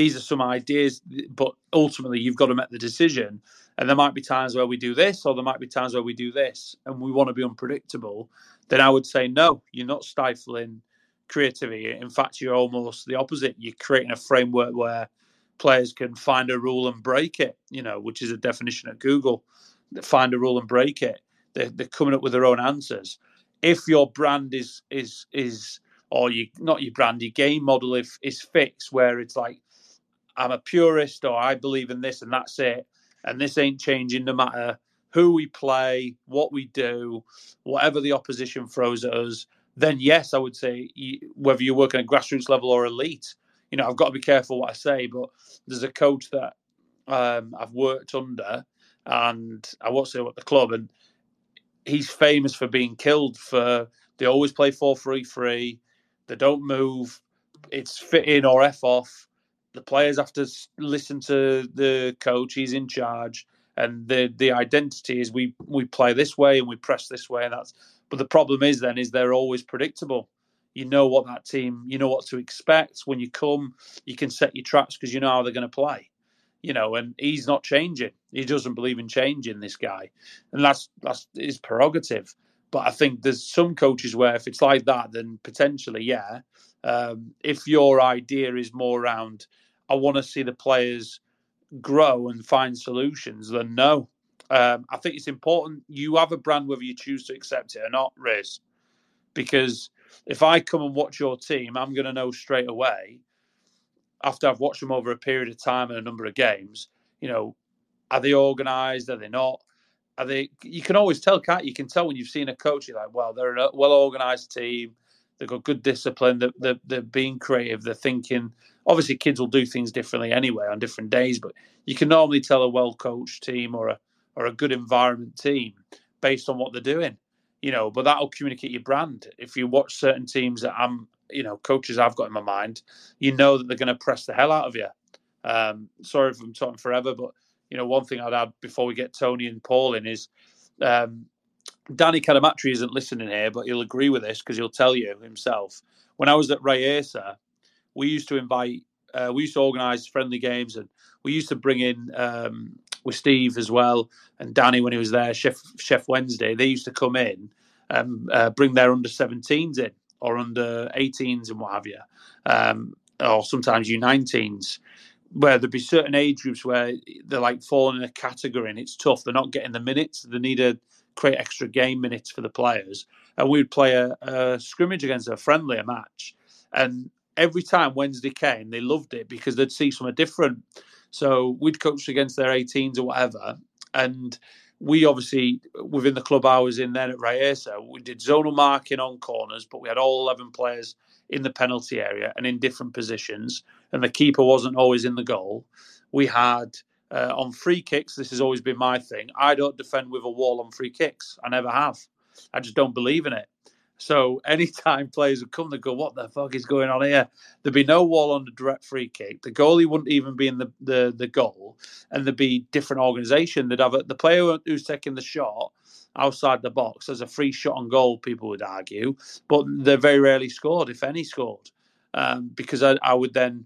These are some ideas, but ultimately you've got to make the decision. And there might be times where we do this, or there might be times where we do this, and we want to be unpredictable. Then I would say, no, you're not stifling creativity. In fact, you're almost the opposite. You're creating a framework where players can find a rule and break it, you know, which is a definition at Google. Find a rule and break it. They're, they're coming up with their own answers. If your brand is, is, is, or you, not your brand, your game model if, is fixed, where it's like, I'm a purist, or I believe in this and that's it, and this ain't changing no matter who we play, what we do, whatever the opposition throws at us, then yes, I would say, whether you're working at grassroots level or elite, you know, I've got to be careful what I say, but there's a coach that um, I've worked under, and I won't say what the club, and he's famous for being killed for, they always play four three three, they don't move, it's fit in or F off. The players have to listen to the coach. He's in charge. And the, the identity is we, we play this way and we press this way. And that's. But the problem is then is they're always predictable. You know what that team, you know what to expect. When you come, you can set your traps because you know how they're going to play. You know, and he's not changing. He doesn't believe in changing, this guy. And that's, that's his prerogative. But I think there's some coaches where if it's like that, then potentially, yeah. Um, if your idea is more around... I want to see the players grow and find solutions, then no, Um, I think it's important you have a brand whether you choose to accept it or not, Riz, because if I come and watch your team, I'm going to know straight away, after I've watched them over a period of time and a number of games, you know, are they organised? Are they not? Are they? You can always tell, can't you? You can tell when you've seen a coach, you're like, well, they're a well-organised team. They've got good discipline. They're, they're, they're being creative. They're thinking. Obviously, kids will do things differently anyway on different days, but you can normally tell a well-coached team or a or a good environment team based on what they're doing, you know, but that'll communicate your brand. If you watch certain teams that I'm, you know, coaches I've got in my mind, you know that they're going to press the hell out of you. Um, sorry if I'm talking forever, but, you know, one thing I'd add before we get Tony and Paul in is um, Danny Kadamatri isn't listening here, but he'll agree with this because he'll tell you himself. When I was at Reyesa, we used to invite, uh, we used to organise friendly games and we used to bring in, um, with Steve as well, and Danny when he was there, Chef, Chef Wednesday, they used to come in and uh, bring their under seventeens in, or under eighteens and what have you, um, or sometimes U nineteens, where there'd be certain age groups where they're like falling in a category and it's tough. They're not getting the minutes. They need to create extra game minutes for the players. And we'd play a, a scrimmage against a friendly, a match. And every time Wednesday came, they loved it because they'd see something different. So we'd coach against their eighteens or whatever. And we obviously, within the club I was in then at Reyesa, we did zonal marking on corners, but we had all eleven players in the penalty area and in different positions. And the keeper wasn't always in the goal. We had, uh, on free kicks, this has always been my thing. I don't defend with a wall on free kicks. I never have. I just don't believe in it. So anytime players would come, they'd go, what the fuck is going on here? There'd be no wall on the direct free kick. The goalie wouldn't even be in the, the, the goal. And there'd be different organisation. They'd have a, the player who's taking the shot outside the box as a free shot on goal, people would argue. But they very rarely scored, if any scored. Um, because I, I would then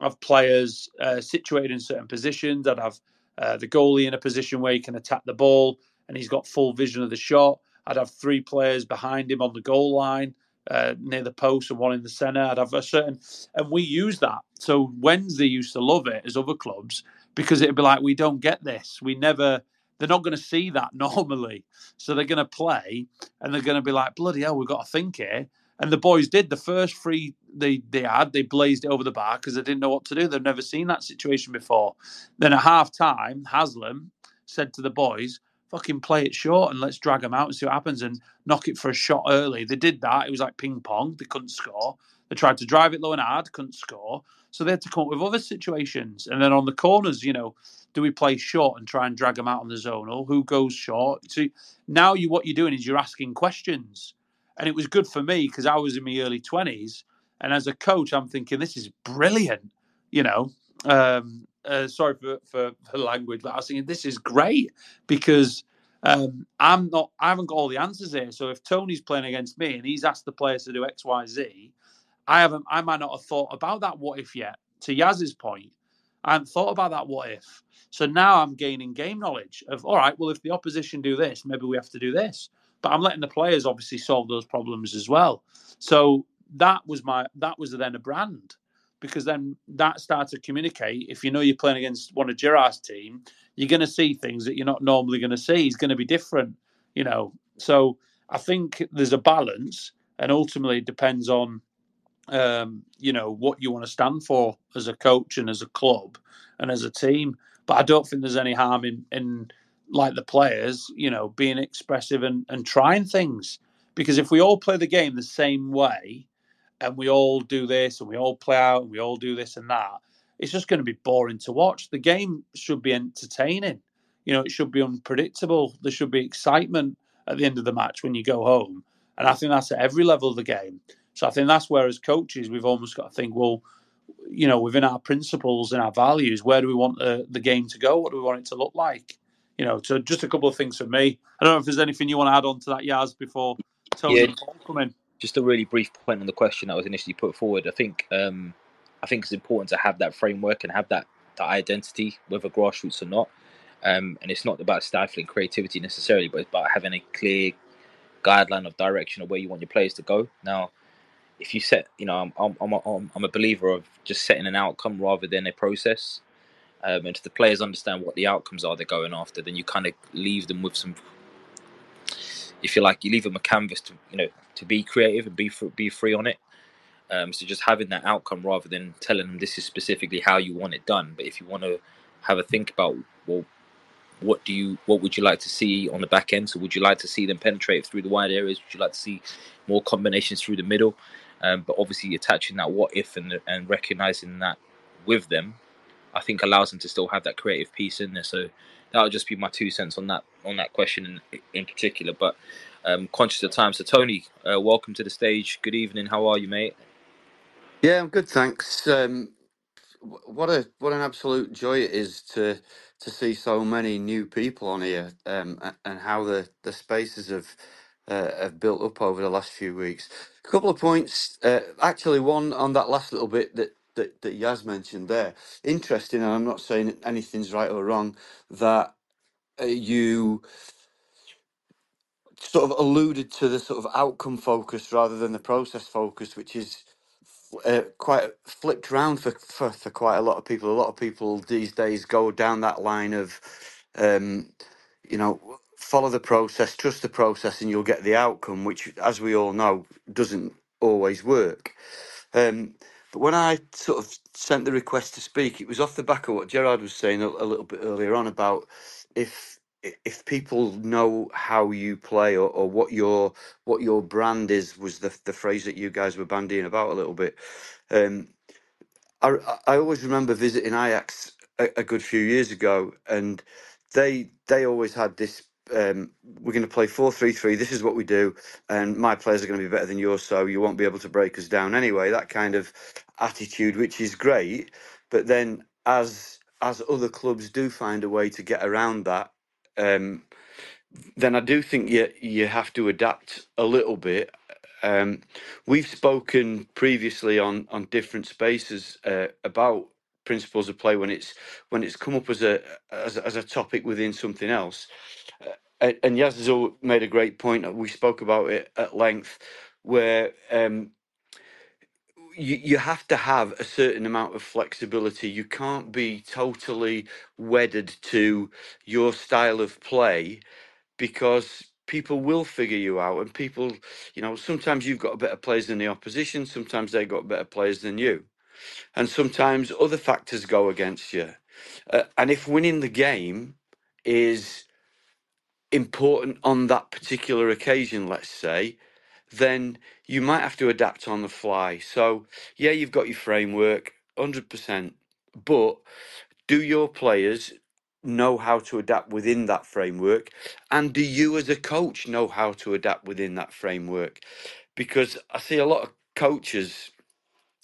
have players uh, situated in certain positions. I'd have uh, the goalie in a position where he can attack the ball and he's got full vision of the shot. I'd have three players behind him on the goal line, uh, near the post and one in the centre. I'd have a certain... And we used that. So Wednesday used to love it as other clubs because it'd be like, we don't get this. We never... They're not going to see that normally. So they're going to play and they're going to be like, bloody hell, we've got to think here. And the boys did. The first three they, they had, they blazed it over the bar because they didn't know what to do. They've never seen that situation before. Then at half-time, Haslam said to the boys... fucking play it short and let's drag them out and see what happens and knock it for a shot early. They did that. It was like ping pong. They couldn't score. They tried to drive it low and hard, couldn't score. So they had to come up with other situations. And then on the corners, you know, do we play short and try and drag them out on the zonal? Who goes short? So now you what you're doing is you're asking questions. And it was good for me because I was in my early twenties. And as a coach, I'm thinking, this is brilliant, you know. Um, Uh, sorry for, for, for language, but I was thinking this is great because um, I'm not, I haven't got all the answers here. So if Tony's playing against me and he's asked the players to do X, Y, Z, I haven't, I might not have thought about that what if yet. To Yaz's point, I haven't thought about that what if. So now I'm gaining game knowledge of, all right, well, if the opposition do this, maybe we have to do this. But I'm letting the players obviously solve those problems as well. So that was my, that was then a brand. Because then that starts to communicate. If you know you're playing against one of Gerard's team, you're going to see things that you're not normally going to see. He's going to be different, you know. So I think there's a balance and ultimately it depends on, um, you know, what you want to stand for as a coach and as a club and as a team. But I don't think there's any harm in, in like the players, you know, being expressive and, and trying things. Because if we all play the game the same way, and we all do this and we all play out and we all do this and that, it's just going to be boring to watch. The game should be entertaining. You know, it should be unpredictable. There should be excitement at the end of the match when you go home. And I think that's at every level of the game. So I think that's where as coaches, we've almost got to think, well, you know, within our principles and our values, where do we want the, the game to go? What do we want it to look like? You know, so just a couple of things for me. I don't know if there's anything you want to add on to that, Yaz, before Tony yeah. and Paul come in. Just a really brief point on the question that was initially put forward. I think um, I think it's important to have that framework and have that, that identity, whether grassroots or not. Um, and it's not about stifling creativity necessarily, but it's about having a clear guideline of direction of where you want your players to go. Now, if you set, you know, I'm I'm I'm a, I'm a believer of just setting an outcome rather than a process. um, and if the players understand what the outcomes are they're going after, then you kind of leave them with some, if you like, you leave them a canvas to, you know, to be creative and be be free on it. Um, so just having that outcome rather than telling them this is specifically how you want it done. But if you want to have a think about, well, what do you, what would you like to see on the back end? So would you like to see them penetrate through the wide areas? Would you like to see more combinations through the middle? Um, but obviously attaching that what if and and recognising that with them, I think allows them to still have that creative piece in there. So that would just be my two cents on that on that question in, in particular. But um, conscious of time. So Tony, uh, welcome to the stage. Good evening. How are you, mate? Yeah, I'm good, thanks. Um, what a what an absolute joy it is to to see so many new people on here, um, and how the, the spaces have uh, have built up over the last few weeks. A couple of points, uh, actually, one on that last little bit that, that that Yaz mentioned there. Interesting, and I'm not saying anything's right or wrong. That uh, you sort of alluded to the sort of outcome focus rather than the process focus, which is. Uh, quite flipped around for, for for quite a lot of people. A lot of people these days go down that line of, um, you know, follow the process, trust the process, and you'll get the outcome, which, as we all know, doesn't always work. Um, but when I sort of sent the request to speak, it was off the back of what Gerard was saying a, a little bit earlier on about if if people know how you play, or, or what your what your brand is, was the the phrase that you guys were bandying about a little bit. Um, I I always remember visiting Ajax a, a good few years ago, and they they always had this. Um, we're going to play four three three. This is what we do, and my players are going to be better than yours, so you won't be able to break us down anyway. That kind of attitude, which is great, but then as as other clubs do find a way to get around that. Um, then I do think you you have to adapt a little bit. Um, we've spoken previously on on different spaces uh, about principles of play when it's when it's come up as a as, as a topic within something else. Uh, and Yaz has made a great point. We spoke about it at length, where um, you you have to have a certain amount of flexibility. You can't be totally wedded to your style of play, because people will figure you out, and people, you know, sometimes you've got better players than the opposition, sometimes they've got better players than you, and sometimes other factors go against you. Uh, and if winning the game is important on that particular occasion, let's say, then you might have to adapt on the fly. So, yeah, you've got your framework, one hundred percent, but do your players know how to adapt within that framework? And do you as a coach know how to adapt within that framework? Because I see a lot of coaches...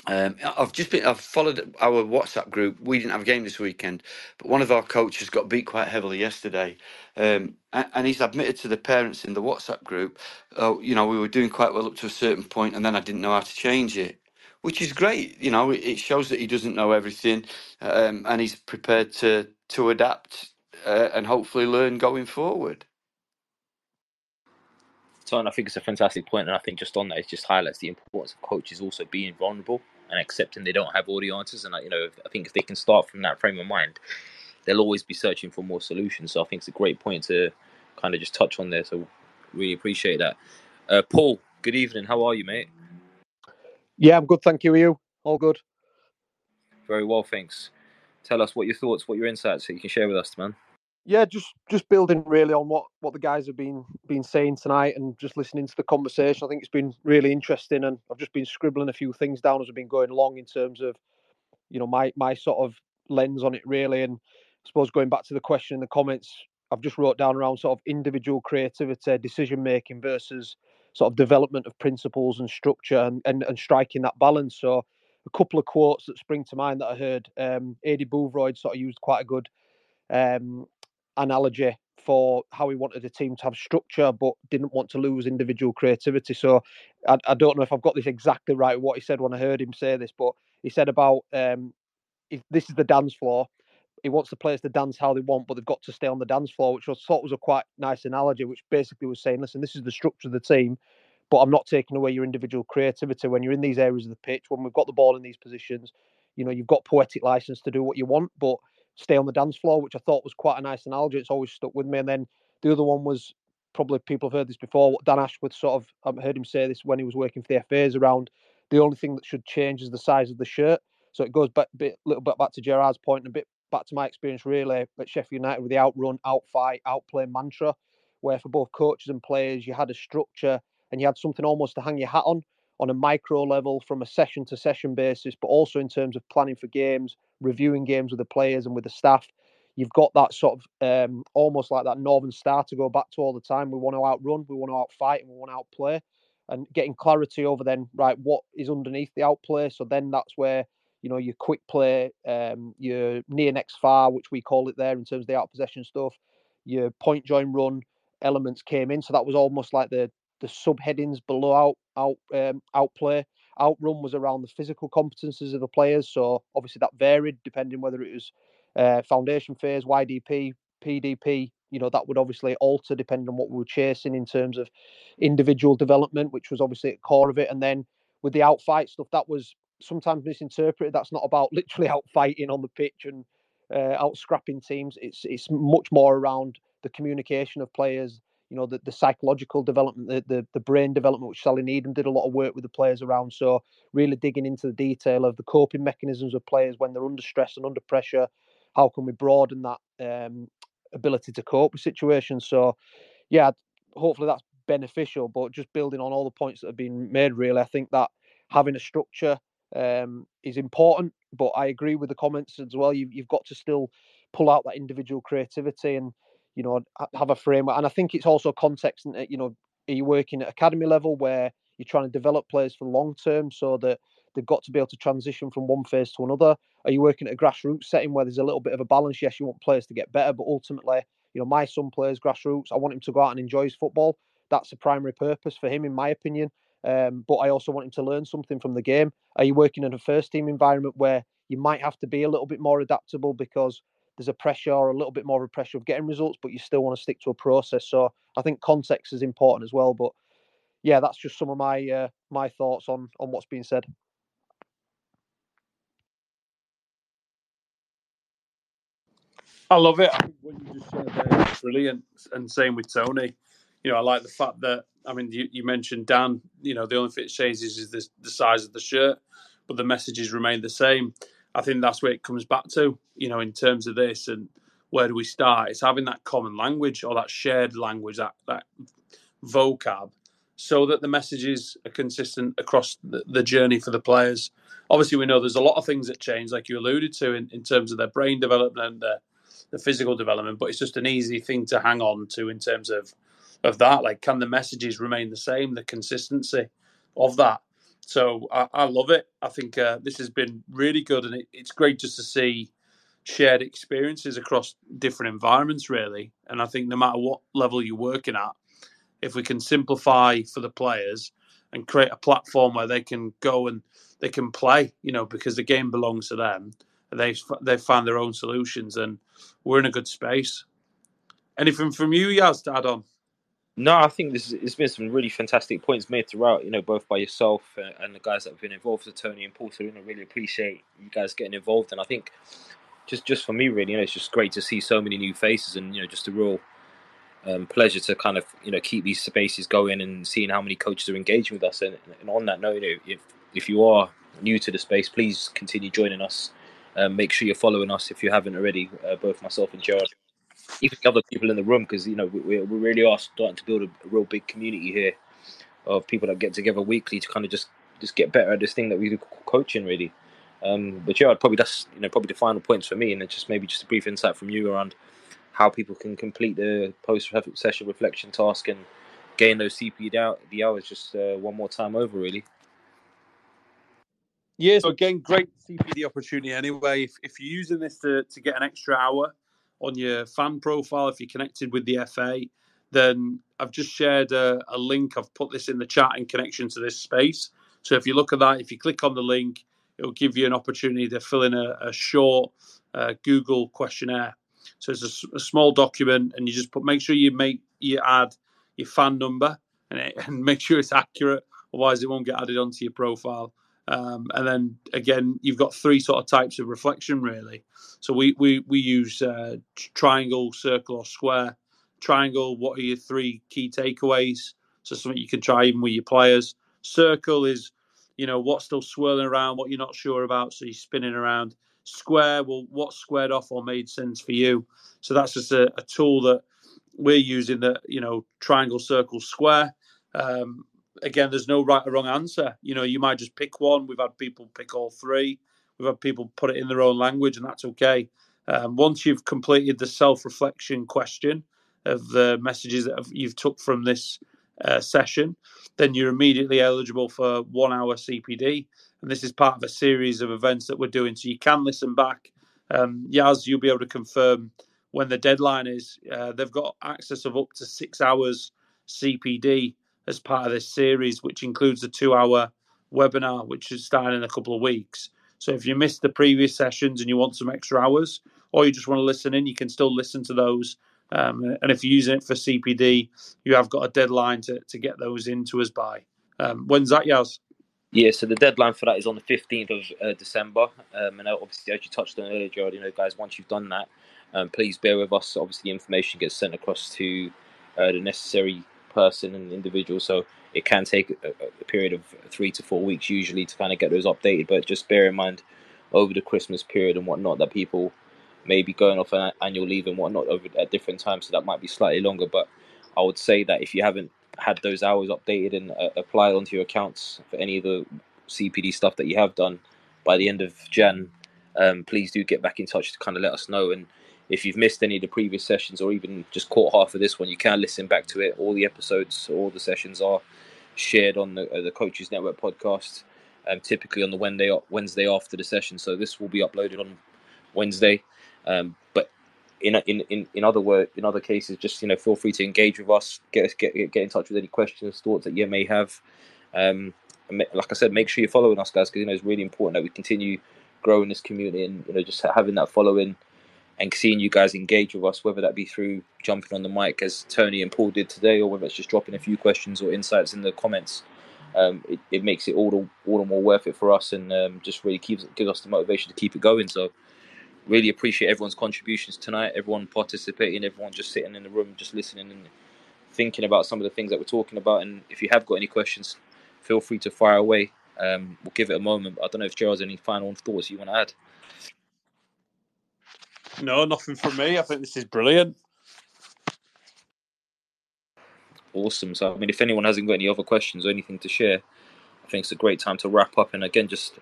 Um, I've just been, I've followed our WhatsApp group. We didn't have a game this weekend, but one of our coaches got beat quite heavily yesterday. Um, and, and he's admitted to the parents in the WhatsApp group, oh, you know, we were doing quite well up to a certain point, and then I didn't know how to change it, which is great. You know, it, it shows that he doesn't know everything, um, and he's prepared to, to adapt uh, and hopefully learn going forward. So, and I think it's a fantastic point, and I think just on that, it just highlights the importance of coaches also being vulnerable and accepting they don't have all the answers. And, you know, I think if they can start from that frame of mind, they'll always be searching for more solutions. So I think it's a great point to kind of just touch on there. So really appreciate that. Uh, Paul, good evening. How are you, mate? Yeah, I'm good. Thank you. Are you? All good. Very well, thanks. Tell us what your thoughts, what your insights that you can share with us, man. Yeah, just just building really on what, what the guys have been been saying tonight, and just listening to the conversation. I think it's been really interesting, and I've just been scribbling a few things down as I've been going along in terms of, you know, my my sort of lens on it really. And I suppose going back to the question in the comments, I've just wrote down around sort of individual creativity, decision making versus sort of development of principles and structure, and, and, and striking that balance. So a couple of quotes that spring to mind that I heard, um, Aidy Boothroyd sort of used quite a good um, analogy for how he wanted a team to have structure but didn't want to lose individual creativity. So I, I don't know if I've got this exactly right, what he said when I heard him say this, but he said about um, if this is the dance floor, he wants the players to dance how they want, but they've got to stay on the dance floor, which I thought was a quite nice analogy, which basically was saying, listen, this is the structure of the team, but I'm not taking away your individual creativity when you're in these areas of the pitch, when we've got the ball in these positions. You know, you've got poetic license to do what you want, but stay on the dance floor, which I thought was quite a nice analogy. It's always stuck with me. And then the other one was, probably people have heard this before, what Dan Ashworth sort of, I've heard him say this when he was working for the F A's, around the only thing that should change is the size of the shirt. So it goes back a little bit back to Gerard's point and a bit back to my experience really at Sheffield United with the outrun, outfight, outplay mantra, where for both coaches and players you had a structure and you had something almost to hang your hat on, on a micro level from a session to session basis, but also in terms of planning for games, reviewing games with the players and with the staff. You've got that sort of um, almost like that Northern Star to go back to all the time. We want to outrun, we want to outfight, and we want to outplay. And getting clarity over then, right, what is underneath the outplay. So then that's where, you know, your quick play, um, your near next far, which we call it there in terms of the outpossession stuff, your point join run elements came in. So that was almost like the the subheadings below out out um, outplay. Outrun was around the physical competences of the players. So obviously that varied depending whether it was Uh, foundation phase, Y D P, P D P, you know, that would obviously alter depending on what we were chasing in terms of individual development, which was obviously at the core of it. And then with the outfight stuff, that was sometimes misinterpreted. That's not about literally outfighting on the pitch and uh, out scrapping teams. It's it's much more around the communication of players, you know, the, the psychological development, the, the the brain development, which Sally Needham did a lot of work with the players around. So really digging into the detail of the coping mechanisms of players when they're under stress and under pressure. How can we broaden that um, ability to cope with situations? So, yeah, hopefully that's beneficial. But just building on all the points that have been made, really, I think that having a structure um, is important. But I agree with the comments as well. You, you've got to still pull out that individual creativity and, you know, have a framework. And I think it's also context. You know, are you working at academy level where you're trying to develop players for long term so that they've got to be able to transition from one phase to another? Are you working at a grassroots setting where there's a little bit of a balance? Yes, you want players to get better, but ultimately, you know, my son plays grassroots. I want him to go out and enjoy his football. That's the primary purpose for him, in my opinion. Um, but I also want him to learn something from the game. Are you working in a first-team environment where you might have to be a little bit more adaptable because there's a pressure or a little bit more of a pressure of getting results, but you still want to stick to a process? So I think context is important as well. But yeah, that's just some of my uh, my thoughts on on what's being said. I love it. I think what you just shared there is brilliant. And same with Tony. You know, I like the fact that, I mean, you, you mentioned Dan, you know, the only thing it changes is the, the size of the shirt, but the messages remain the same. I think that's where it comes back to, you know, in terms of this and where do we start? It's having that common language or that shared language, that, that vocab, so that the messages are consistent across the, the journey for the players. Obviously, we know there's a lot of things that change, like you alluded to, in, in terms of their brain development and their the physical development, but it's just an easy thing to hang on to in terms of, of that. Like, can the messages remain the same, the consistency of that? So I, I love it. I think uh, this has been really good, and it, it's great just to see shared experiences across different environments, really. And I think no matter what level you're working at, if we can simplify for the players and create a platform where they can go and they can play, you know, because the game belongs to them, They've, they've found their own solutions, and we're in a good space. Anything from you, Yaz, to add on? No, I think this is, it's been some really fantastic points made throughout, you know, both by yourself and, and the guys that have been involved, so Tony and Paul. So, you know, really appreciate you guys getting involved. And I think just, just for me, really, you know, it's just great to see so many new faces and, you know, just a real um, pleasure to kind of, you know, keep these spaces going and seeing how many coaches are engaging with us. And, and on that note, you know, if, if you are new to the space, please continue joining us. Um, make sure you're following us if you haven't already, uh, both myself and Gerard, even the other people in the room, because, you know, we, we really are starting to build a, a real big community here of people that get together weekly to kind of just, just get better at this thing that we do, coaching, really. Um, but Gerard, probably that's, you know, probably the final points for me, and it's just maybe just a brief insight from you around how people can complete the post-session reflection task and gain those C P D hours just uh, one more time over, really. Yeah, so again, great C P D opportunity anyway. If, if you're using this to, to get an extra hour on your fan profile, if you're connected with the F A, then I've just shared a, a link. I've put this in the chat in connection to this space. So if you look at that, if you click on the link, it'll give you an opportunity to fill in a, a short uh, Google questionnaire. So it's a, a small document, and you just put, make sure you make you add your fan number and, it, and make sure it's accurate. Otherwise, it won't get added onto your profile. Um, and then again, you've got three sort of types of reflection, really. So we we we use uh, triangle, circle, or square. Triangle: what are your three key takeaways? So something you can try even with your players. Circle is, you know, what's still swirling around, what you're not sure about, so you're spinning around. Square: well, what squared off or made sense for you? So that's just a, a tool that we're using. That, you know, triangle, circle, square. Um, again, there's no right or wrong answer. You know, you might just pick one. We've had people pick all three. We've had people put it in their own language, and that's okay. Um, once you've completed the self-reflection question of the messages that you've took from this Uh, session, then you're immediately eligible for one hour C P D, and this is part of a series of events that we're doing, so you can listen back. um, Yaz, you'll be able to confirm when the deadline is. Uh, they've got access of up to six hours C P D as part of this series, which includes the two hour webinar, which is starting in a couple of weeks. So if you missed the previous sessions and you want some extra hours, or you just want to listen in, you can still listen to those. Um, and if you're using it for C P D, you have got a deadline to, to get those into us by. Um, when's that, Yaz? Yeah, so the deadline for that is on the fifteenth of uh, December. Um, and obviously, as you touched on earlier, Gerard, you know, guys, once you've done that, um, please bear with us. Obviously, the information gets sent across to uh, the necessary person and individual. So it can take a, a period of three to four weeks usually to kind of get those updated. But just bear in mind over the Christmas period and whatnot that people maybe going off an annual leave and whatnot over at different times, so that might be slightly longer. But I would say that if you haven't had those hours updated and uh, applied onto your accounts for any of the C P D stuff that you have done by the end of Jan, um, please do get back in touch to kind of let us know. And if you've missed any of the previous sessions or even just caught half of this one, you can listen back to it. All the episodes, all the sessions are shared on the uh, the Coaches Network podcast, um, typically on the Wednesday, Wednesday after the session. So this will be uploaded on Wednesday. Um, but in in in in other word, in other cases, just, you know, feel free to engage with us. Get get get in touch with any questions, thoughts that you may have. Um, like I said, make sure you're following us, guys, because, you know, it's really important that we continue growing this community and, you know, just having that following and seeing you guys engage with us, whether that be through jumping on the mic as Tony and Paul did today, or whether it's just dropping a few questions or insights in the comments. Um, it, it makes it all the all the more worth it for us, and um, just really keeps gives us the motivation to keep it going. So. Really appreciate everyone's contributions tonight, everyone participating, everyone just sitting in the room, just listening and thinking about some of the things that we're talking about. And if you have got any questions, feel free to fire away. Um, we'll give it a moment. I don't know if Gerald's any final thoughts you want to add. No, nothing from me. I think this is brilliant. Awesome. So, I mean, if anyone hasn't got any other questions or anything to share, I think it's a great time to wrap up. And again, just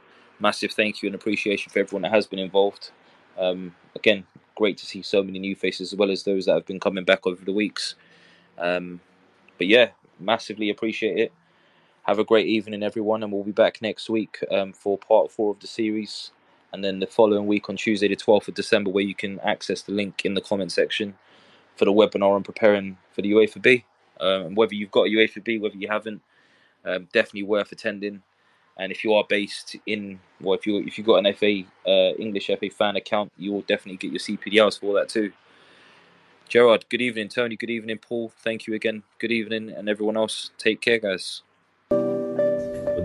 massive thank you and appreciation for everyone that has been involved. Um, again, great to see so many new faces as well as those that have been coming back over the weeks. Um, but yeah, massively appreciate it. Have a great evening, everyone, and we'll be back next week um, for part four of the series, and then the following week on Tuesday the twelfth of December, where you can access the link in the comment section for the webinar on preparing for the UEFA B. Um, whether you've got a UEFA B, whether you haven't, um, definitely worth attending. And if you are based in, well, if you if you've got an F A uh, English F A fan account, you will definitely get your C P D Rs for that too. Gerard, good evening. Tony, good evening. Paul, thank you again. Good evening, and everyone else, take care, guys. Well,